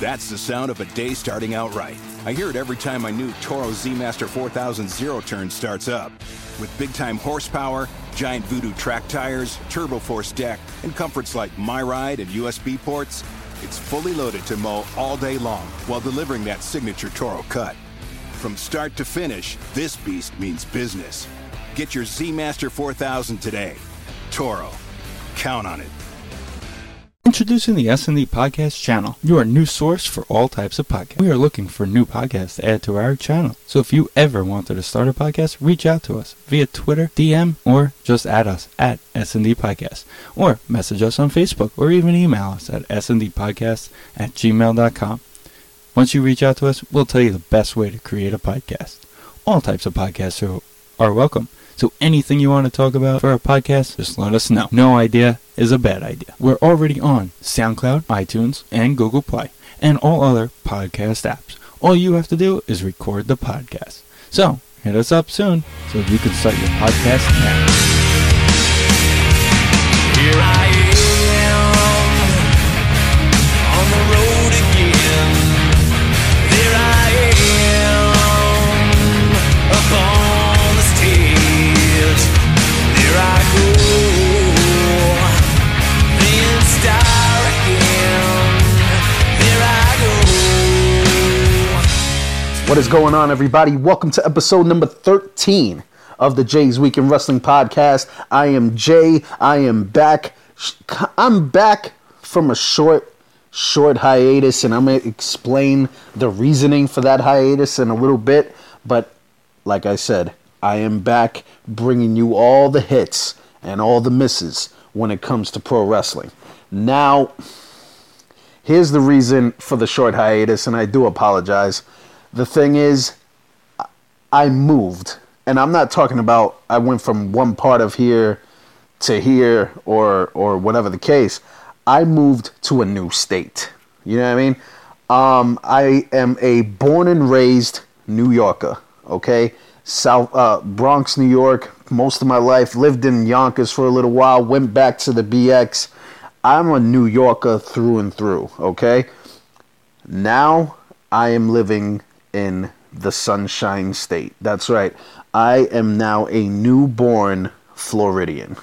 That's the sound of a day starting out right. I hear it every time my new Toro Z-Master 4000 zero-turn starts up. With big-time horsepower, giant Voodoo track tires, TurboForce deck, and comforts like MyRide and USB ports, it's fully loaded to mow all day long while delivering that signature Toro cut. From start to finish, this beast means business. Get your Z-Master 4000 today. Toro. Count on it. Introducing the S&D Podcast channel, your new source for all types of podcasts. We are looking for new podcasts to add to our channel. So if you ever wanted to start a podcast, reach out to us via Twitter, DM, or just add us at S&D Podcast. Or message us on Facebook, or even email us at sndpodcast@gmail.com. Once you reach out to us, we'll tell you the best way to create a podcast. All types of podcasts are welcome. So anything you want to talk about for our podcast, just let us know. No idea is a bad idea. We're already on SoundCloud, iTunes, and Google Play, and all other podcast apps. All you have to do is record the podcast. So hit us up soon so you can start your podcast now. Here I am on the road again. There I am upon. Here I go, being star again. Here I go. What is going on, everybody? Welcome to episode number 13 of the Jay's Week in Wrestling podcast. I am Jay. I am back. I'm back from a short hiatus, and I'm going to explain the reasoning for that hiatus in a little bit. But like I said, I am back bringing you all the hits and all the misses when it comes to pro wrestling. Now, here's the reason for the short hiatus, and I do apologize. The thing is, I moved. And I'm not talking about I went from one part of here to here or whatever the case. I moved to a new state. You know what I mean? I am a born and raised New Yorker, okay? South Bronx, New York, most of my life. Lived in Yonkers for a little while. Went back to the BX. I'm a New Yorker through and through, okay? Now, I am living in the Sunshine State. That's right. I am now a newborn Floridian.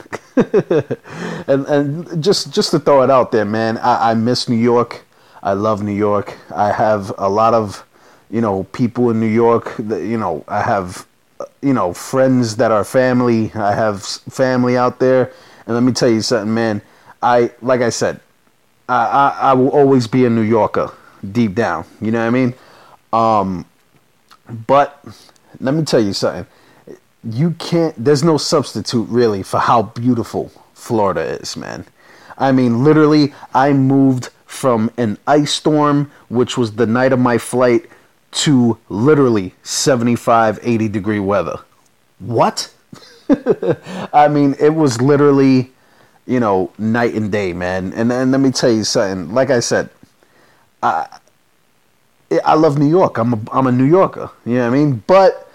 and just to throw it out there, man, I miss New York. I love New York. I have a lot of, you know, people in New York. You know, I have, you know, friends that are family. I have family out there. And let me tell you something, man. I will always be a New Yorker deep down. You know what I mean? But let me tell you something. There's no substitute really for how beautiful Florida is, man. I mean, literally, I moved from an ice storm, which was the night of my flight, to literally 75, 80 degree weather. What? I mean, it was literally, you know, night and day, man. And let me tell you something. Like I said, I love New York. I'm a New Yorker. You know what I mean? But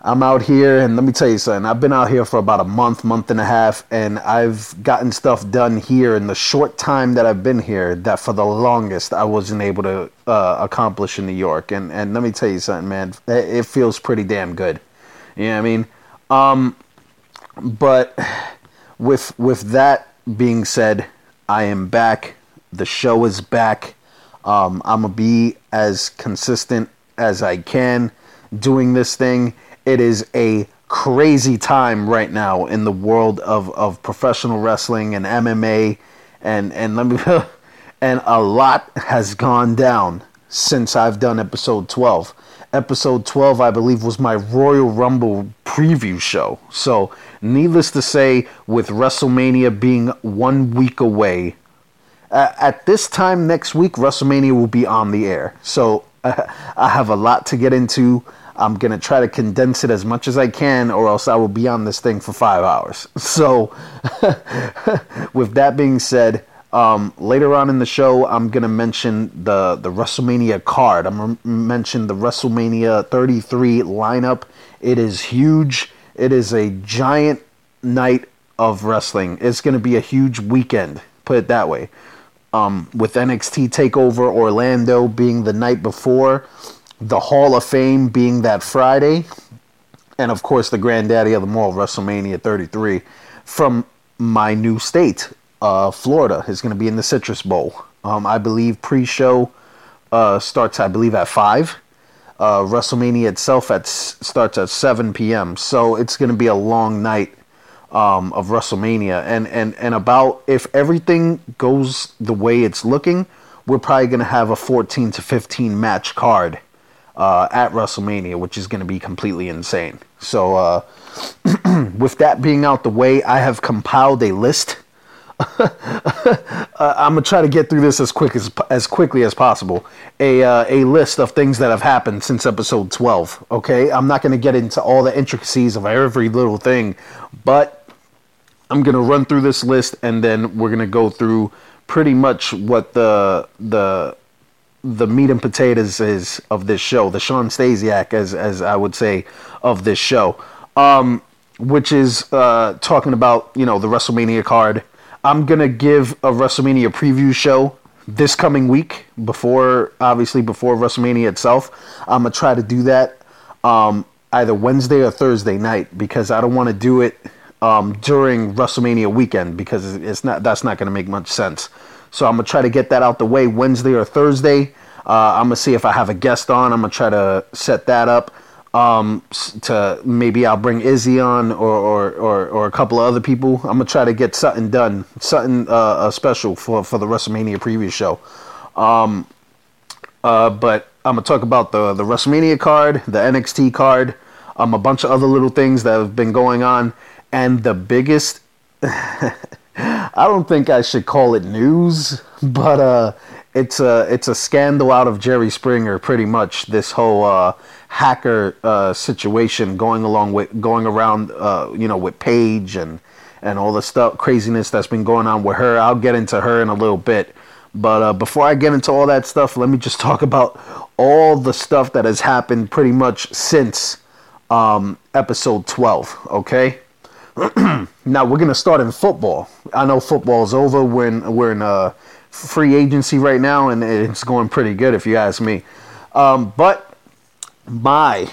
I'm out here, and let me tell you something. I've been out here for about a month and a half, and I've gotten stuff done here in the short time that I've been here that for the longest I wasn't able to accomplish in New York. And let me tell you something, man. It feels pretty damn good. You know what I mean? But with that being said, I am back. The show is back. I'm going to be as consistent as I can doing this thing. It is a crazy time right now in the world of professional wrestling and MMA, and let me and a lot has gone down since I've done episode 12. Episode 12, I believe, was my Royal Rumble preview show. So, needless to say, with WrestleMania being 1 week away, at this time next week, WrestleMania will be on the air. So, I have a lot to get into. I'm going to try to condense it as much as I can, or else I will be on this thing for 5 hours. So, with that being said, later on in the show, I'm going to mention the WrestleMania card. I'm going to mention the WrestleMania 33 lineup. It is huge. It is a giant night of wrestling. It's going to be a huge weekend, put it that way. with NXT Takeover Orlando being the night before, the Hall of Fame being that Friday, and of course the granddaddy of them all, WrestleMania 33, from my new state, Florida, is going to be in the Citrus Bowl. I believe pre-show starts, I believe, at 5. WrestleMania itself starts at 7 p.m. So it's going to be a long night of WrestleMania. And about, if everything goes the way it's looking, we're probably going to have a 14 to 15 match card at WrestleMania, which is going to be completely insane. So with that being out the way, I have compiled a list. I'm gonna try to get through this as quickly as possible. A list of things that have happened since episode 12. Okay, I'm not gonna get into all the intricacies of every little thing, but I'm gonna run through this list, and then we're gonna go through pretty much what the meat and potatoes is of this show, the Sean Stasiak, as I would say, of this show, which is talking about, you know, the WrestleMania card. I'm going to give a WrestleMania preview show this coming week, before WrestleMania itself. I'm going to try to do that either Wednesday or Thursday night, because I don't want to do it during WrestleMania weekend, because that's not going to make much sense. So I'm going to try to get that out the way Wednesday or Thursday. I'm going to see if I have a guest on. I'm going to try to set that up. To maybe I'll bring Izzy on or a couple of other people. I'm gonna try to get something done, special for the WrestleMania preview show. But I'm gonna talk about the WrestleMania card, the NXT card, a bunch of other little things that have been going on, and the biggest. I don't think I should call it news, but it's a scandal out of Jerry Springer, pretty much. This whole hacker situation going around with Paige and all the stuff, craziness that's been going on with her. I'll get into her in a little bit, but before I get into all that stuff, let me just talk about all the stuff that has happened pretty much since episode 12. Okay. Now we're gonna start in football. I know football's over. We're in free agency right now, and it's going pretty good if you ask me. But my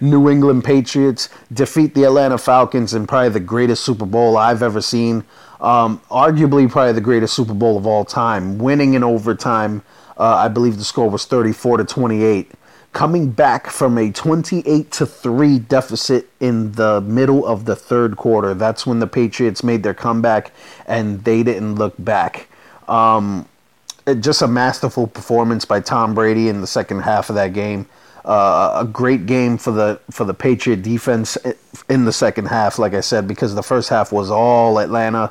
New England Patriots defeat the Atlanta Falcons in probably the greatest Super Bowl I've ever seen. Arguably probably the greatest Super Bowl of all time. Winning in overtime, I believe the score was 34-28. Coming back from a 28-3 deficit in the middle of the third quarter. That's when the Patriots made their comeback, and they didn't look back. Just a masterful performance by Tom Brady in the second half of that game. A great game for the Patriot defense in the second half, like I said, because the first half was all Atlanta.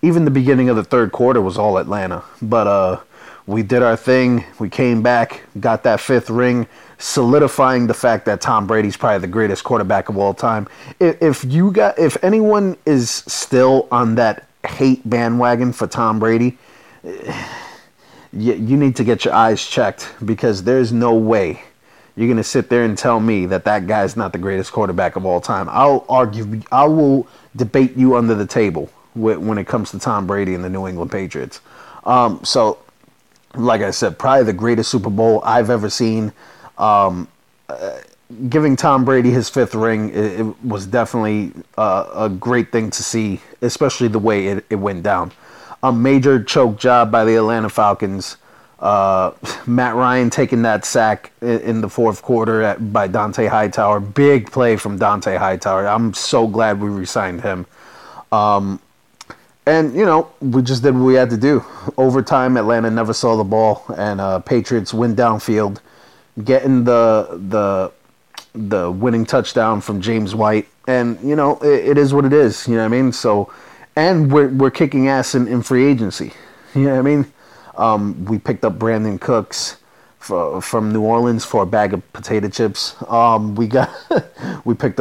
Even the beginning of the third quarter was all Atlanta. But we did our thing. We came back, got that fifth ring, solidifying the fact that Tom Brady's probably the greatest quarterback of all time. If anyone is still on that hate bandwagon for Tom Brady, you need to get your eyes checked, because there's no way you're going to sit there and tell me that guy's not the greatest quarterback of all time. I will debate you under the table when it comes to Tom Brady and the New England Patriots. So, like I said, probably the greatest Super Bowl I've ever seen. Giving Tom Brady his fifth ring, it was definitely a great thing to see, especially the way it went down. A major choke job by the Atlanta Falcons. Matt Ryan taking that sack in the fourth quarter by Dante Hightower. Big play from Dante Hightower. I'm so glad we re-signed him. And, you know, we just did what we had to do. Overtime, Atlanta never saw the ball, and Patriots went downfield, getting the winning touchdown from James White. And, you know, it is what it is. You know what I mean? So... And we're kicking ass in free agency. You know what I mean? We picked up Brandon Cooks from New Orleans for a bag of potato chips. We picked up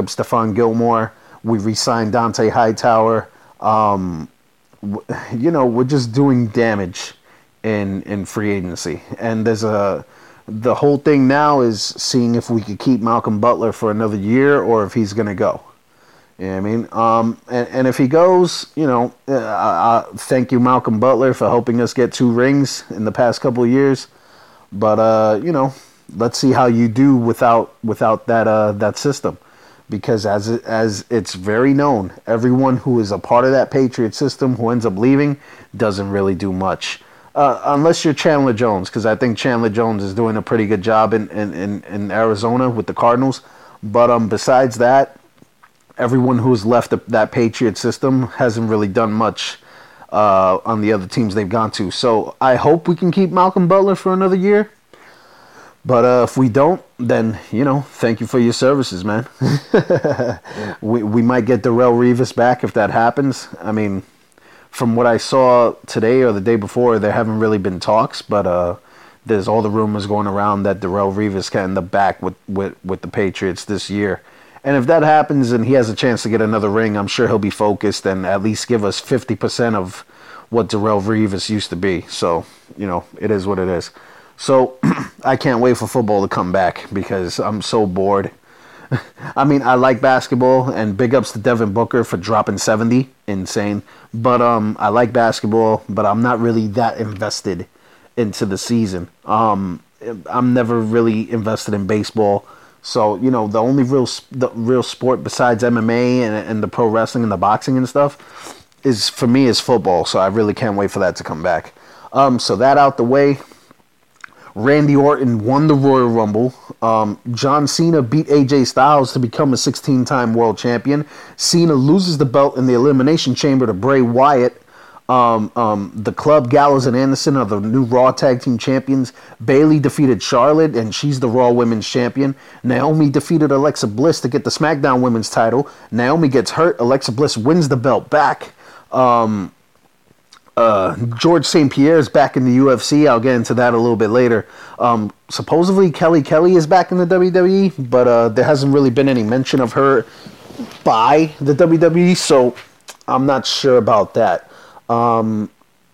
Stephon Gilmore. We re-signed Dante Hightower. We're just doing damage in free agency. And the whole thing now is seeing if we could keep Malcolm Butler for another year or if he's going to go. You know what I mean? And if he goes, you know, thank you, Malcolm Butler, for helping us get 2 rings in the past couple of years. But, you know, let's see how you do without that that system. Because as it's very known, everyone who is a part of that Patriot system who ends up leaving doesn't really do much. Unless you're Chandler Jones, because I think Chandler Jones is doing a pretty good job in Arizona with the Cardinals. But besides that, everyone who's left that Patriot system hasn't really done much on the other teams they've gone to. So I hope we can keep Malcolm Butler for another year. But if we don't, then, you know, thank you for your services, man. Yeah. We might get Darrelle Revis back if that happens. I mean, from what I saw today or the day before, there haven't really been talks. But there's all the rumors going around that Darrelle Revis can end up back with the Patriots this year. And if that happens and he has a chance to get another ring, I'm sure he'll be focused and at least give us 50% of what Darrelle Revis used to be. So, you know, it is what it is. So, I can't wait for football to come back because I'm so bored. I mean, I like basketball, and big ups to Devin Booker for dropping 70. Insane. But I like basketball, but I'm not really that invested into the season. I'm never really invested in baseball. So, you know, the only real sport besides MMA and the pro wrestling and the boxing and stuff is, for me, is football. So, I really can't wait for that to come back. So, that out the way. Randy Orton won the Royal Rumble. John Cena beat AJ Styles to become a 16-time world champion. Cena loses the belt in the Elimination Chamber to Bray Wyatt. The Club, Gallows, and Anderson are the new Raw Tag Team Champions. Bayley defeated Charlotte, and she's the Raw Women's Champion. Naomi defeated Alexa Bliss to get the SmackDown Women's title. Naomi gets hurt. Alexa Bliss wins the belt back. George St. Pierre is back in the UFC. I'll get into that a little bit later. Supposedly Kelly is back in the WWE, but there hasn't really been any mention of her by the WWE, so I'm not sure about that.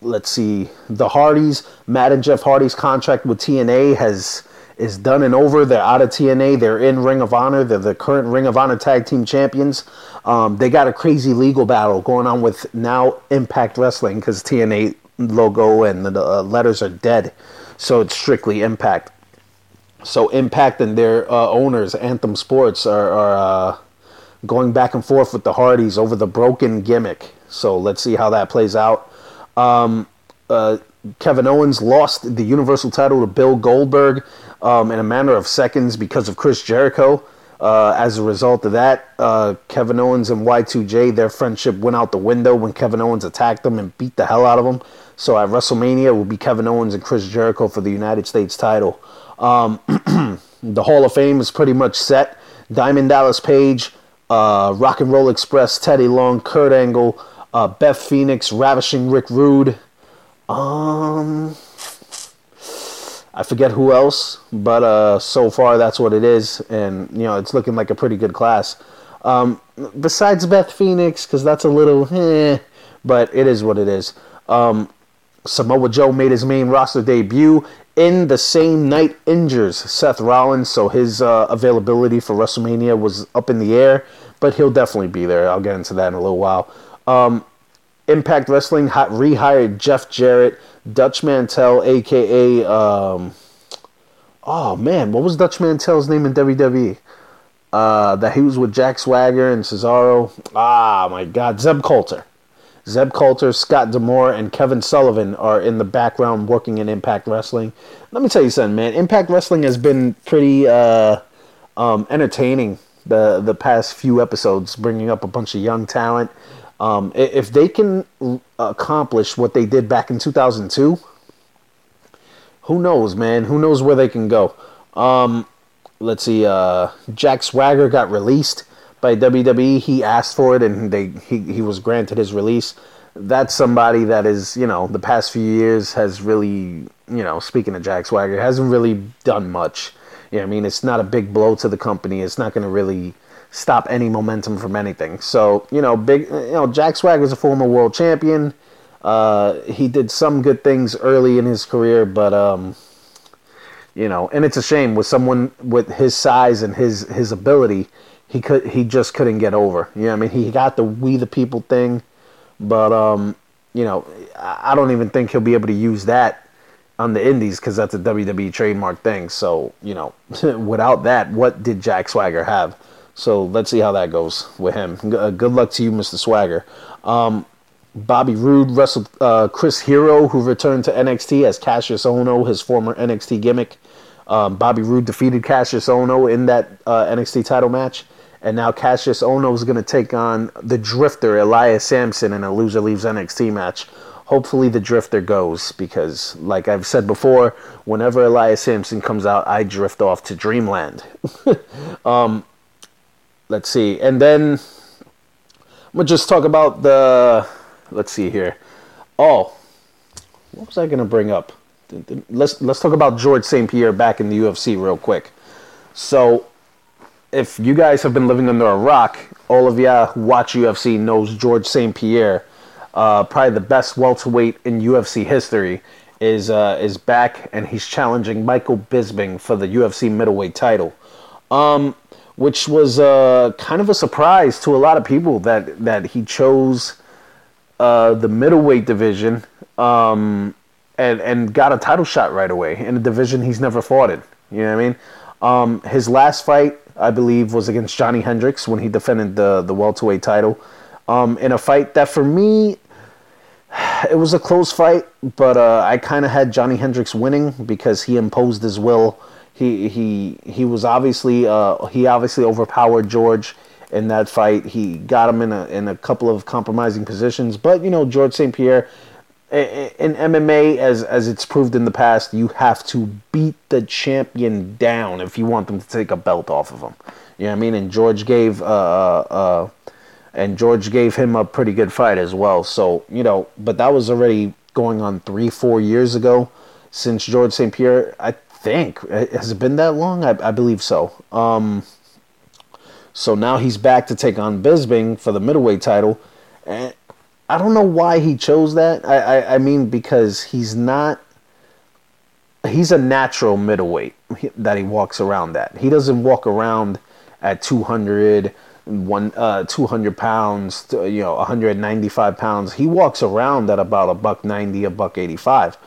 Let's see. The Hardys, Matt and Jeff Hardy's contract with TNA is done and over. They're out of TNA. They're in Ring of Honor. They're the current Ring of Honor Tag Team Champions. They got a crazy legal battle going on with now Impact Wrestling because TNA logo and the letters are dead. So it's strictly Impact. So Impact and their owners, Anthem Sports, are going back and forth with the Hardys over the broken gimmick. So let's see how that plays out. Kevin Owens lost the Universal title to Bill Goldberg in a matter of seconds because of Chris Jericho. As a result of that, Kevin Owens and Y2J, their friendship went out the window when Kevin Owens attacked them and beat the hell out of them. So at WrestleMania, it will be Kevin Owens and Chris Jericho for the United States title. The Hall of Fame is pretty much set. Diamond Dallas Page, Rock and Roll Express, Teddy Long, Kurt Angle, Beth Phoenix, Ravishing Rick Rude. I forget who else, but so far that's what it is, and you know it's looking like a pretty good class. Besides Beth Phoenix, because that's a little, but it is what it is. Samoa Joe made his main roster debut in the same night injures Seth Rollins, so his availability for WrestleMania was up in the air, but he'll definitely be there. I'll get into that in a little while. Impact Wrestling rehired Jeff Jarrett, Dutch Mantel, a.k.a. What was Dutch Mantel's name in WWE? That he was with Jack Swagger and Cesaro. Zeb Coulter. Zeb Coulter, Scott D'Amore, and Kevin Sullivan are in the background working in Impact Wrestling. Let me tell you something, man. Impact Wrestling has been pretty entertaining the past few episodes, bringing up a bunch of young talent. If they can accomplish what they did back in 2002, who knows, man? Who knows where they can go? Let's see. Jack Swagger got released by WWE. He asked for it, and he was granted his release. That's somebody that is, you know, the past few years has really, you know, speaking of Jack Swagger, hasn't really done much. You know what I mean? It's not a big blow to the company. It's not going to really stop any momentum from anything. So, you know, Jack Swagger's a former world champion. He did some good things early in his career, but you know, and it's a shame with someone with his size and his ability, he just couldn't get over. You know what I mean? He got the We the People thing, but I don't even think he'll be able to use that on the indies because that's a WWE trademark thing. So, without that, what did Jack Swagger have? So let's see how that goes with him. Good luck to you, Mr. Swagger. Bobby Roode wrestled Chris Hero, who returned to NXT as Cassius Ohno, his former NXT gimmick. Bobby Roode defeated Cassius Ohno in that NXT title match. And now Cassius Ohno is going to take on the Drifter, Elias Samson, in a Loser Leaves NXT match. Hopefully the Drifter goes, because like I've said before, whenever Elias Samson comes out, I drift off to dreamland. Let's see. And then I'm going to just talk about the... Let's see here. Oh, what was I going to bring up? Let's talk about George St. Pierre back in the UFC real quick. So, if you guys have been living under a rock, all of y'all who watch UFC knows George St. Pierre, probably the best welterweight in UFC history, is back, and he's challenging Michael Bisping for the UFC middleweight title. Which was kind of a surprise to a lot of people that he chose the middleweight division, and got a title shot right away in a division he's never fought in. You know what I mean? His last fight, I believe, was against Johnny Hendricks when he defended the welterweight title, in a fight that, for me, it was a close fight, but I kind of had Johnny Hendricks winning because he imposed his will. He obviously overpowered George in that fight. He got him in a couple of compromising positions. But, George St. Pierre, in MMA, as it's proved in the past, you have to beat the champion down if you want them to take a belt off of him. You know what I mean? And George gave him a pretty good fight as well. So, but that was already going on 3-4 years ago since George St. Pierre, I think. Has it been that long? I believe so. So now he's back to take on Bisping for the middleweight title. And I don't know why he chose that. I mean, because he's a natural middleweight that he walks around at. He doesn't walk around at 200 pounds, 195 pounds. He walks around at about $190, $185.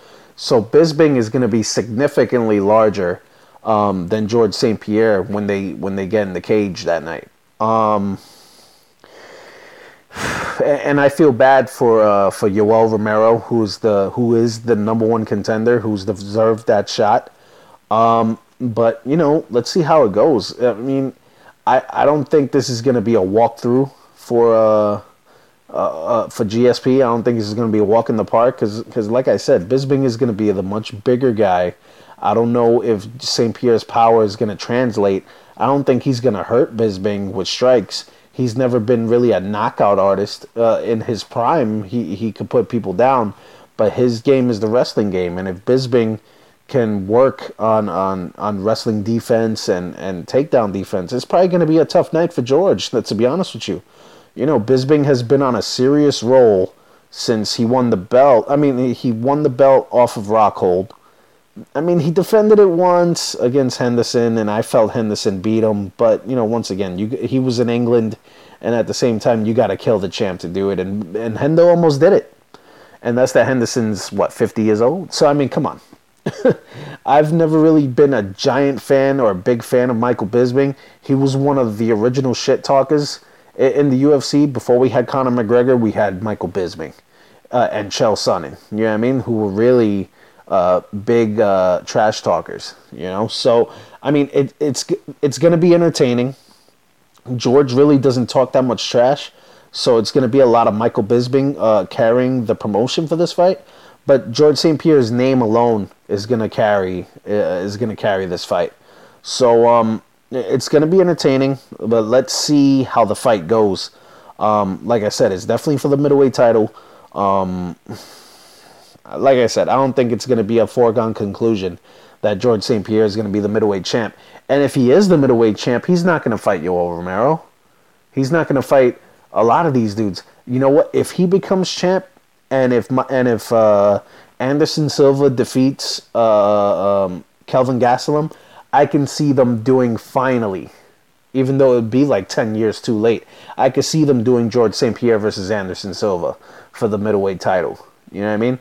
So Bisping is going to be significantly larger than George St. Pierre when they get in the cage that night. And I feel bad for Yoel Romero, who is the number one contender, who's deserved that shot. But let's see how it goes. I mean, I don't think this is going to be a walkthrough for GSP. I don't think this is going to be a walk in the park because like I said, Bisping is going to be the much bigger guy. I don't know if St. Pierre's power is going to translate. I don't think he's going to hurt Bisping with strikes. He's never been really a knockout artist. In his prime, he could put people down, but his game is the wrestling game. And if Bisping can work on wrestling defense and takedown defense, it's probably going to be a tough night for George, to be honest with you. Bisping has been on a serious roll since he won the belt. I mean, he won the belt off of Rockhold. I mean, he defended it once against Henderson, and I felt Henderson beat him. But, once again, he was in England, and at the same time, you got to kill the champ to do it. And Hendo almost did it. And that's that Henderson's, 50 years old? So, I mean, come on. I've never really been a giant fan or a big fan of Michael Bisping. He was one of the original shit talkers in the UFC. Before we had Conor McGregor, we had Michael Bisping and Chael Sonnen, you know what I mean, who were really... big trash talkers, So, I mean, it's going to be entertaining. George really doesn't talk that much trash, so it's going to be a lot of Michael Bisping carrying the promotion for this fight. But George St. Pierre's name alone is going to carry this fight. So it's going to be entertaining, but let's see how the fight goes. Like I said, it's definitely for the middleweight title. Like I said, I don't think it's going to be a foregone conclusion that George St. Pierre is going to be the middleweight champ. And if he is the middleweight champ, he's not going to fight Yoel Romero. He's not going to fight a lot of these dudes. You know what? If he becomes champ, and if Anderson Silva defeats Kelvin Gastelum, I can see them doing finally even though it would be like 10 years too late. I could see them doing George St. Pierre versus Anderson Silva for the middleweight title. You know what I mean?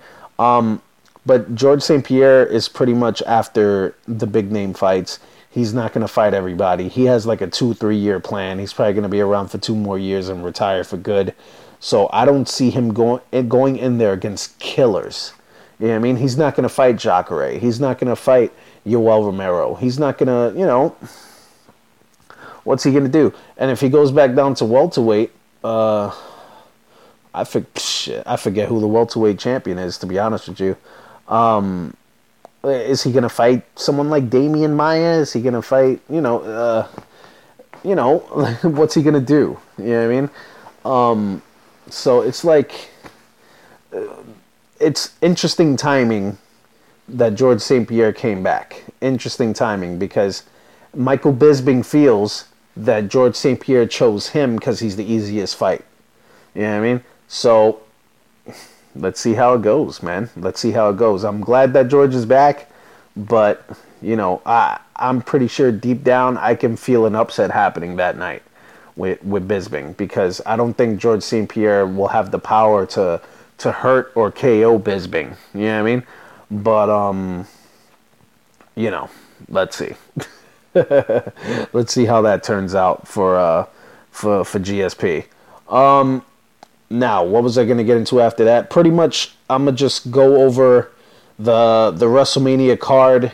But George St. Pierre is pretty much after the big name fights. He's not going to fight everybody. He has like a 2-3 year plan. He's probably going to be around for 2 more years and retire for good. So I don't see him going in there against killers. You know what I mean? He's not going to fight Jacare. He's not going to fight Yoel Romero. He's not going to, you know, what's he going to do? And if he goes back down to welterweight, I forget who the welterweight champion is, to be honest with you. Is he going to fight someone like Damian Maia? Is he going to fight, what's he going to do? You know what I mean? So it's like, it's interesting timing that George St. Pierre came back. Interesting timing, because Michael Bisping feels that George St. Pierre chose him because he's the easiest fight. You know what I mean? So let's see how it goes, man. Let's see how it goes. I'm glad that George is back, but, you know, I'm pretty sure deep down I can feel an upset happening that night with Bisping, because I don't think George St. Pierre will have the power to hurt or KO Bisping. You know what I mean? But, let's see. Let's see how that turns out for GSP. Now, what was I going to get into after that? Pretty much, I'm going to just go over the WrestleMania card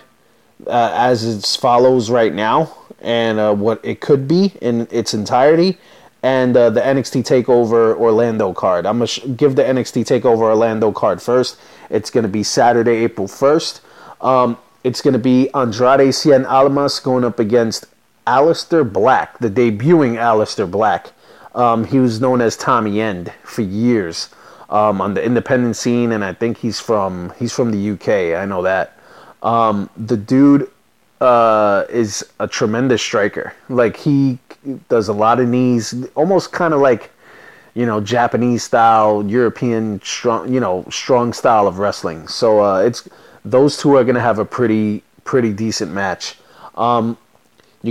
as it follows right now, and what it could be in its entirety, and the NXT Takeover Orlando card. I'm going to give the NXT Takeover Orlando card first. It's going to be Saturday, April 1st. It's going to be Andrade Cien Almas going up against Aleister Black, the debuting Aleister Black. He was known as Tommy End for years on the independent scene, and I think he's from the UK. I know that. The dude is a tremendous striker. Like, he does a lot of knees, almost kind of like, you know, Japanese style, European strong style of wrestling. So it's those two are gonna have a pretty decent match. You're going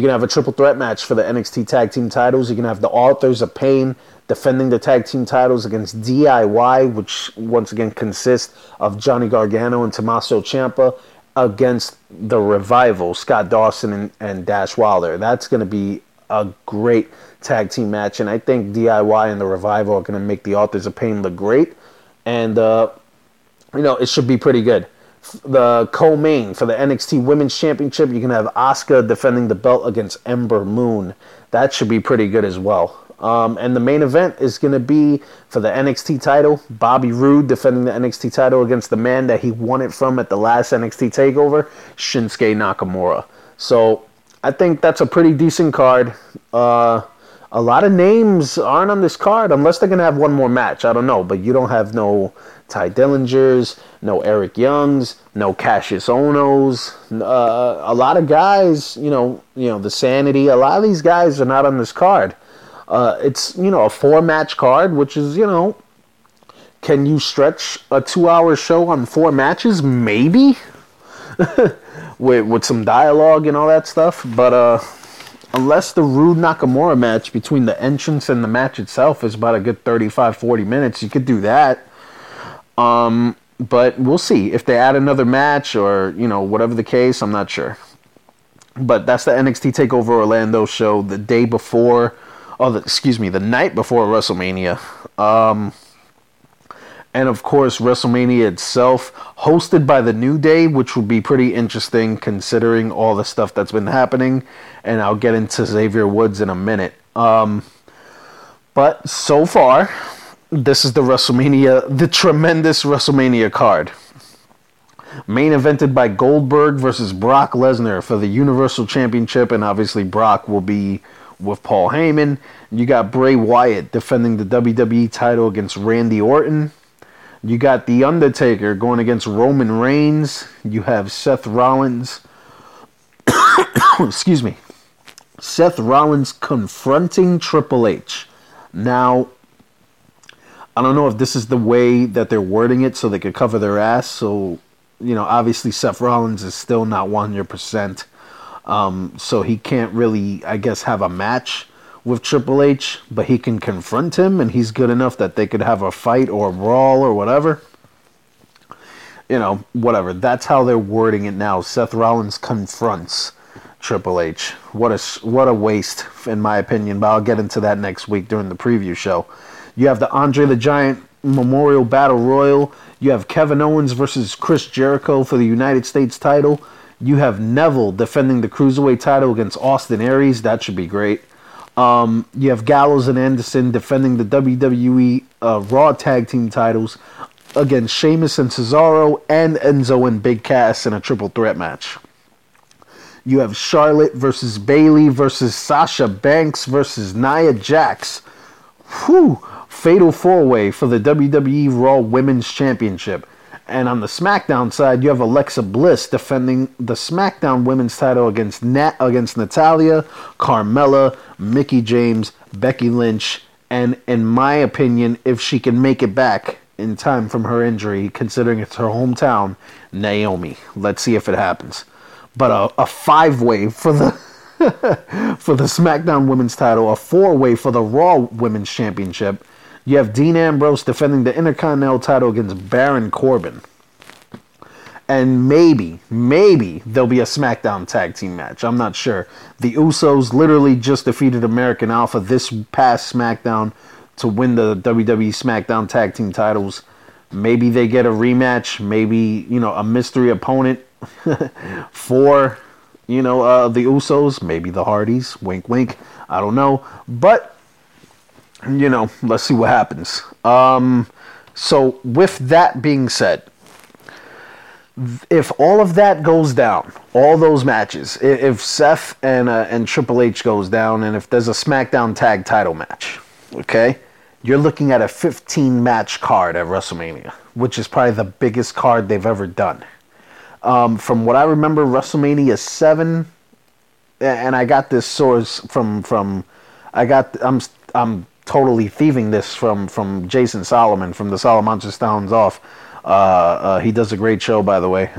to have a triple threat match for the NXT Tag Team titles. You're going to have the Authors of Pain defending the Tag Team titles against DIY, which once again consists of Johnny Gargano and Tommaso Ciampa, against The Revival, Scott Dawson and Dash Wilder. That's going to be a great tag team match, and I think DIY and The Revival are going to make the Authors of Pain look great. And, it should be pretty good. The co-main for the NXT Women's Championship, you can have Asuka defending the belt against Ember Moon. That should be pretty good as well. And the main event is going to be for the NXT title, Bobby Roode defending the NXT title against the man that he won it from at the last NXT TakeOver, Shinsuke Nakamura. So I think that's a pretty decent card. A lot of names aren't on this card, unless they're going to have one more match. I don't know, but you don't have no Ty Dillinger's, no Eric Young's, no Cassius Ohno's. A lot of guys, the Sanity, a lot of these guys are not on this card. It's, a 4-match card, which is, can you stretch a 2-hour show on 4 matches? Maybe. with some dialogue and all that stuff, but, unless the Roode Nakamura match between the entrance and the match itself is about a good 35-40 minutes, you could do that. But we'll see if they add another match or, whatever the case, I'm not sure. But that's the NXT TakeOver Orlando show the night before WrestleMania. And, of course, WrestleMania itself, hosted by The New Day, which would be pretty interesting considering all the stuff that's been happening. And I'll get into Xavier Woods in a minute. But so far, this is the tremendous WrestleMania card. Main evented by Goldberg versus Brock Lesnar for the Universal Championship. And, obviously, Brock will be with Paul Heyman. You got Bray Wyatt defending the WWE title against Randy Orton. You got The Undertaker going against Roman Reigns. You have Seth Rollins. Excuse me. Seth Rollins confronting Triple H. Now, I don't know if this is the way that they're wording it so they could cover their ass. So, obviously Seth Rollins is still not 100%. So he can't really, I guess, have a match with Triple H, but he can confront him, and he's good enough that they could have a fight or a brawl or whatever. You know, whatever. That's how they're wording it now. Seth Rollins confronts Triple H. What a waste, in my opinion. But I'll get into that next week during the preview show. You have the Andre the Giant Memorial Battle Royal. You have Kevin Owens versus Chris Jericho for the United States title. You have Neville defending the Cruiserweight title against Austin Aries. That should be great. You have Gallows and Anderson defending the WWE Raw Tag Team titles against Sheamus and Cesaro and Enzo and Big Cass in a triple threat match. You have Charlotte versus Bayley versus Sasha Banks versus Nia Jax. Whew! Fatal 4-way for the WWE Raw Women's Championship. And on the SmackDown side, you have Alexa Bliss defending the SmackDown Women's title against Natalia, Carmella, Mickie James, Becky Lynch, and in my opinion, if she can make it back in time from her injury, considering it's her hometown, Naomi. Let's see if it happens. But a 5-way for the for the SmackDown Women's title, a 4-way for the Raw Women's Championship. You have Dean Ambrose defending the Intercontinental title against Baron Corbin. And maybe there'll be a SmackDown tag team match. I'm not sure. The Usos literally just defeated American Alpha this past SmackDown to win the WWE SmackDown tag team titles. Maybe they get a rematch. Maybe, you know, a mystery opponent for, you know, the Usos. Maybe the Hardys. Wink, wink. I don't know. But, you know, let's see what happens. So with that being said, if all of that goes down, all those matches, if Seth and Triple H goes down, and if there's a SmackDown tag title match, okay, you're looking at a 15-match card at WrestleMania, which is probably the biggest card they've ever done. From what I remember, WrestleMania 7, and I got this source I'm totally thieving this from Jason Solomon from the Solomonster Sounds Off. He does a great show, by the way.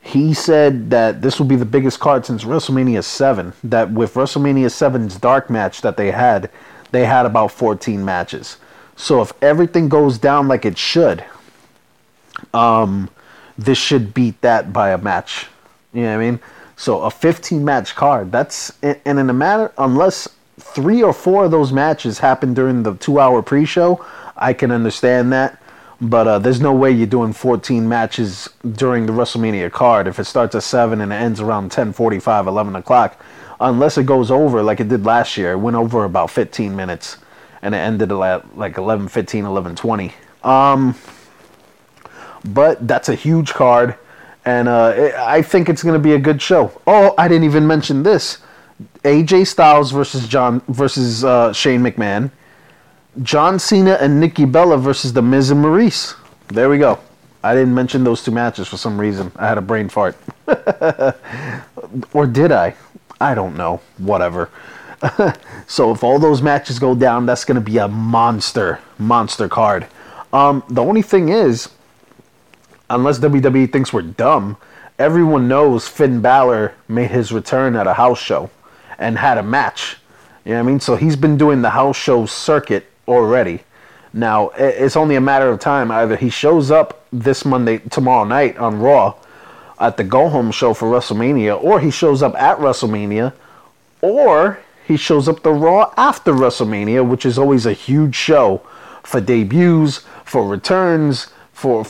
He said that this will be the biggest card since WrestleMania 7. That with WrestleMania 7's dark match that they had about 14 matches. So if everything goes down like it should, this should beat that by a match. You know what I mean? So a 15-match card. That's and in a matter unless 3 or 4 of those matches happened during the 2-hour pre-show, I can understand that. But there's no way you're doing 14 matches during the WrestleMania card if it starts at 7 and it ends around 10:45, 11 o'clock. Unless it goes over like it did last year. It went over about 15 minutes and it ended at like 11:15, 11:20. But that's a huge card. And I think it's going to be a good show. Oh, I didn't even mention this. AJ Styles versus Shane McMahon. John Cena and Nikki Bella versus The Miz and Maurice. There we go. I didn't mention those two matches for some reason. I had a brain fart. Or did I? I don't know. Whatever. So if all those matches go down, that's going to be a monster card. The only thing is, unless WWE thinks we're dumb, everyone knows Finn Balor made his return at a house show and had a match. You know what I mean? So he's been doing the house show circuit already. Now, it's only a matter of time. Either he shows up tomorrow night on Raw at the go-home show for WrestleMania, or he shows up at WrestleMania, or he shows up the Raw after WrestleMania, which is always a huge show for debuts, for returns, for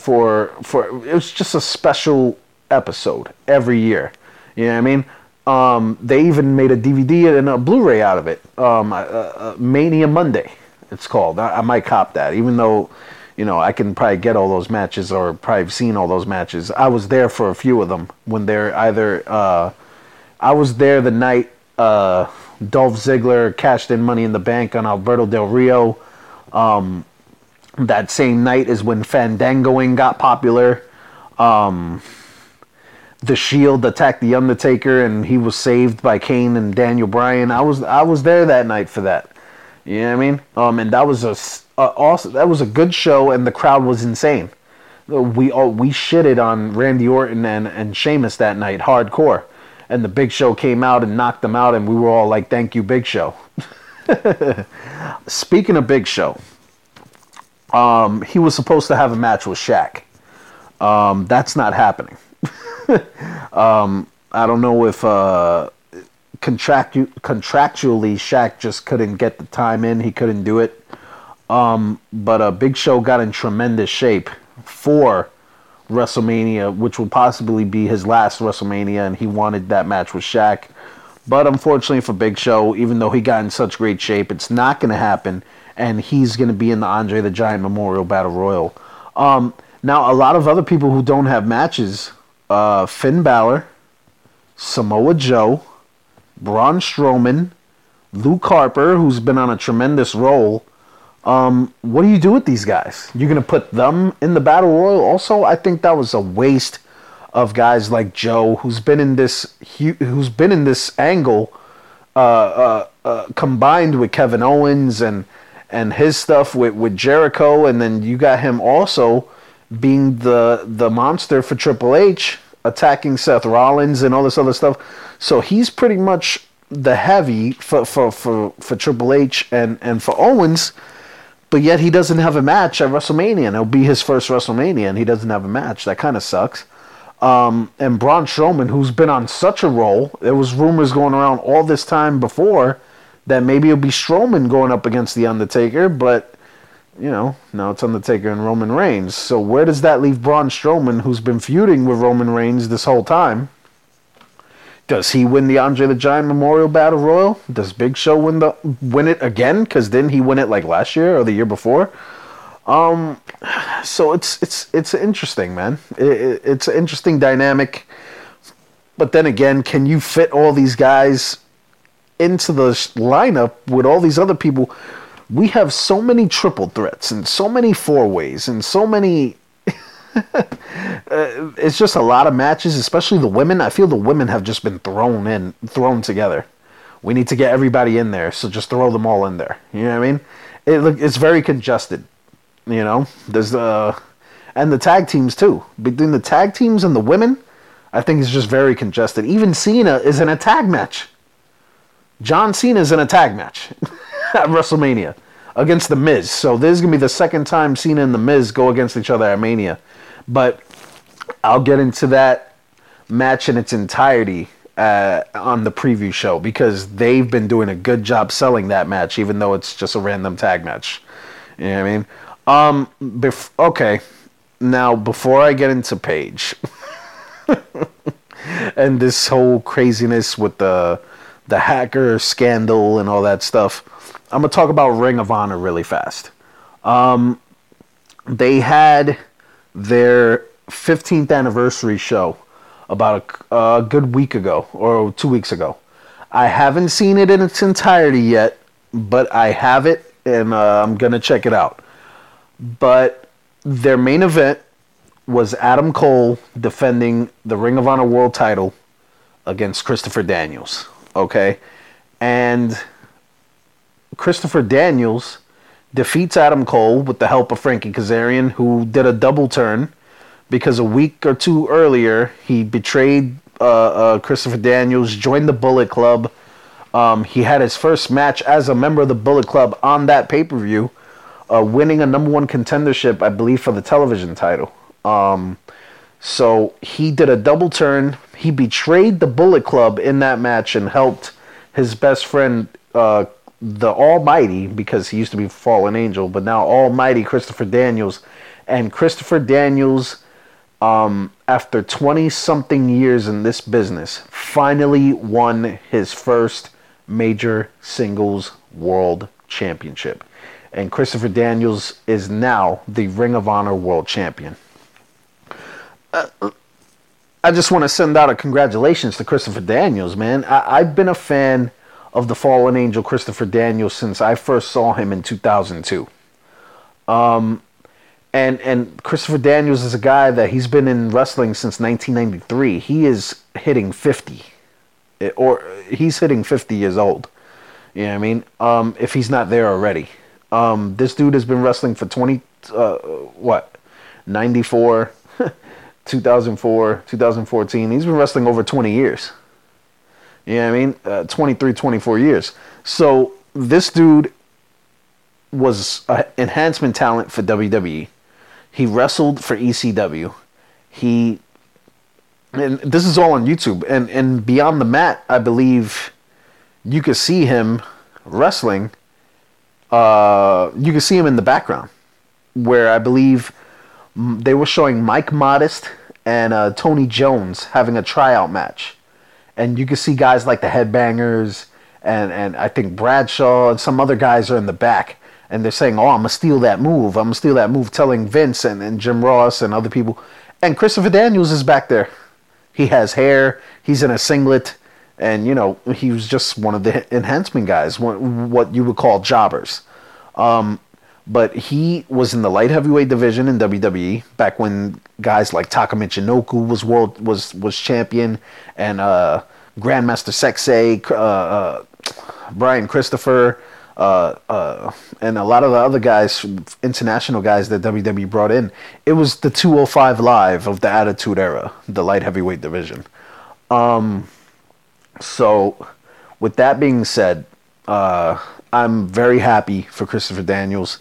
it's just a special episode every year. You know what I mean? They even made a DVD and a Blu-ray out of it. Mania Monday, it's called. I might cop that, even though, you know, I can probably get all those matches or probably seen all those matches. I was there for a few of them when they're either... I was there the night Dolph Ziggler cashed in Money in the Bank on Alberto Del Rio. That same night is when Fandangoing got popular. The Shield attacked The Undertaker, and he was saved by Kane and Daniel Bryan. I was there that night for that. You know what I mean? And that was a good show, and the crowd was insane. We shitted on Randy Orton and Sheamus that night, hardcore. and the Big Show came out and knocked them out, and we were all like, thank you, Big Show. Speaking of Big Show, he was supposed to have a match with Shaq. That's not happening. I don't know if contractually Shaq just couldn't get the time in. He couldn't do it. But Big Show got in tremendous shape for WrestleMania, which would possibly be his last WrestleMania, and he wanted that match with Shaq. But unfortunately for Big Show, even though he got in such great shape, it's not going to happen, and he's going to be in the Andre the Giant Memorial Battle Royal. Now, a lot of other people who don't have matches, Finn Balor, Samoa Joe, Braun Strowman, Luke Harper, who's been on a tremendous roll. What do you do with these guys? You're going to put them in the Battle Royal also? I think that was a waste of guys like Joe, who's been in this angle combined with Kevin Owens and his stuff with Jericho, and then you got him also being the monster for Triple H, attacking Seth Rollins and all this other stuff. So he's pretty much the heavy for Triple H and for Owens, but yet he doesn't have a match at WrestleMania, and it'll be his first WrestleMania, and he doesn't have a match. That kind of sucks. And Braun Strowman, who's been on such a roll, there was rumors going around all this time before that maybe it'll be Strowman going up against The Undertaker, but, you know, now it's Undertaker and Roman Reigns. So where does that leave Braun Strowman, who's been feuding with Roman Reigns this whole time? Does he win the Andre the Giant Memorial Battle Royal? Does Big Show win it again? Because didn't he win it like last year or the year before? So it's interesting, man. It's an interesting dynamic. But then again, can you fit all these guys into the lineup with all these other people? We have so many triple threats and so many four ways and so many. It's just a lot of matches, especially the women. I feel the women have just been thrown together. We need to get everybody in there, so just throw them all in there. You know what I mean? It's very congested. You know, there's and the tag teams too. Between the tag teams and the women, I think it's just very congested. Even Cena is in a tag match. John Cena is in a tag match at WrestleMania against The Miz. So this is going to be the second time Cena and The Miz go against each other at Mania. But I'll get into that match in its entirety on the preview show, because they've been doing a good job selling that match, even though it's just a random tag match. You know what I mean? Okay. Now, before I get into Paige and this whole craziness with the hacker scandal and all that stuff, I'm going to talk about Ring of Honor really fast. They had their 15th anniversary show about a good week ago or 2 weeks ago. I haven't seen it in its entirety yet, but I have it, and I'm going to check it out. But their main event was Adam Cole defending the Ring of Honor World title against Christopher Daniels. Okay? And Christopher Daniels defeats Adam Cole with the help of Frankie Kazarian, who did a double turn because a week or two earlier he betrayed Christopher Daniels, joined the Bullet Club. He had his first match as a member of the Bullet Club on that pay-per-view, winning a number one contendership, I believe, for the television title. So he did a double turn. He betrayed the Bullet Club in that match and helped his best friend, the Almighty, because he used to be Fallen Angel, but now Almighty Christopher Daniels. And Christopher Daniels, after 20-something years in this business, finally won his first major singles world championship. And Christopher Daniels is now the Ring of Honor world champion. I just want to send out a congratulations to Christopher Daniels, man. I've been a fan of the Fallen Angel Christopher Daniels since I first saw him in 2002. And Christopher Daniels is a guy that he's been in wrestling since 1993. He is hitting 50. Or he's hitting 50 years old. You know what I mean? If he's not there already. This dude has been wrestling for 94, 2004, 2014. He's been wrestling over 20 years. You know what I mean? 23, 24 years. So this dude was an enhancement talent for WWE. He wrestled for ECW. He... And this is all on YouTube. And Beyond the Mat, I believe, you could see him wrestling. You could see him in the background, where I believe they were showing Mike Modest and Tony Jones having a tryout match. And you could see guys like the Headbangers and I think Bradshaw and some other guys are in the back. And they're saying, oh, I'm going to steal that move. I'm going to steal that move, telling Vince and Jim Ross and other people. And Christopher Daniels is back there. He has hair. He's in a singlet. And, you know, he was just one of the enhancement guys, what you would call jobbers. But he was in the light heavyweight division in WWE back when guys like Taka Michinoku was champion, and Grandmaster Sexay, Brian Christopher, and a lot of the other guys, international guys that WWE brought in. It was the 205 Live of the Attitude Era, the light heavyweight division. So, with that being said, I'm very happy for Christopher Daniels.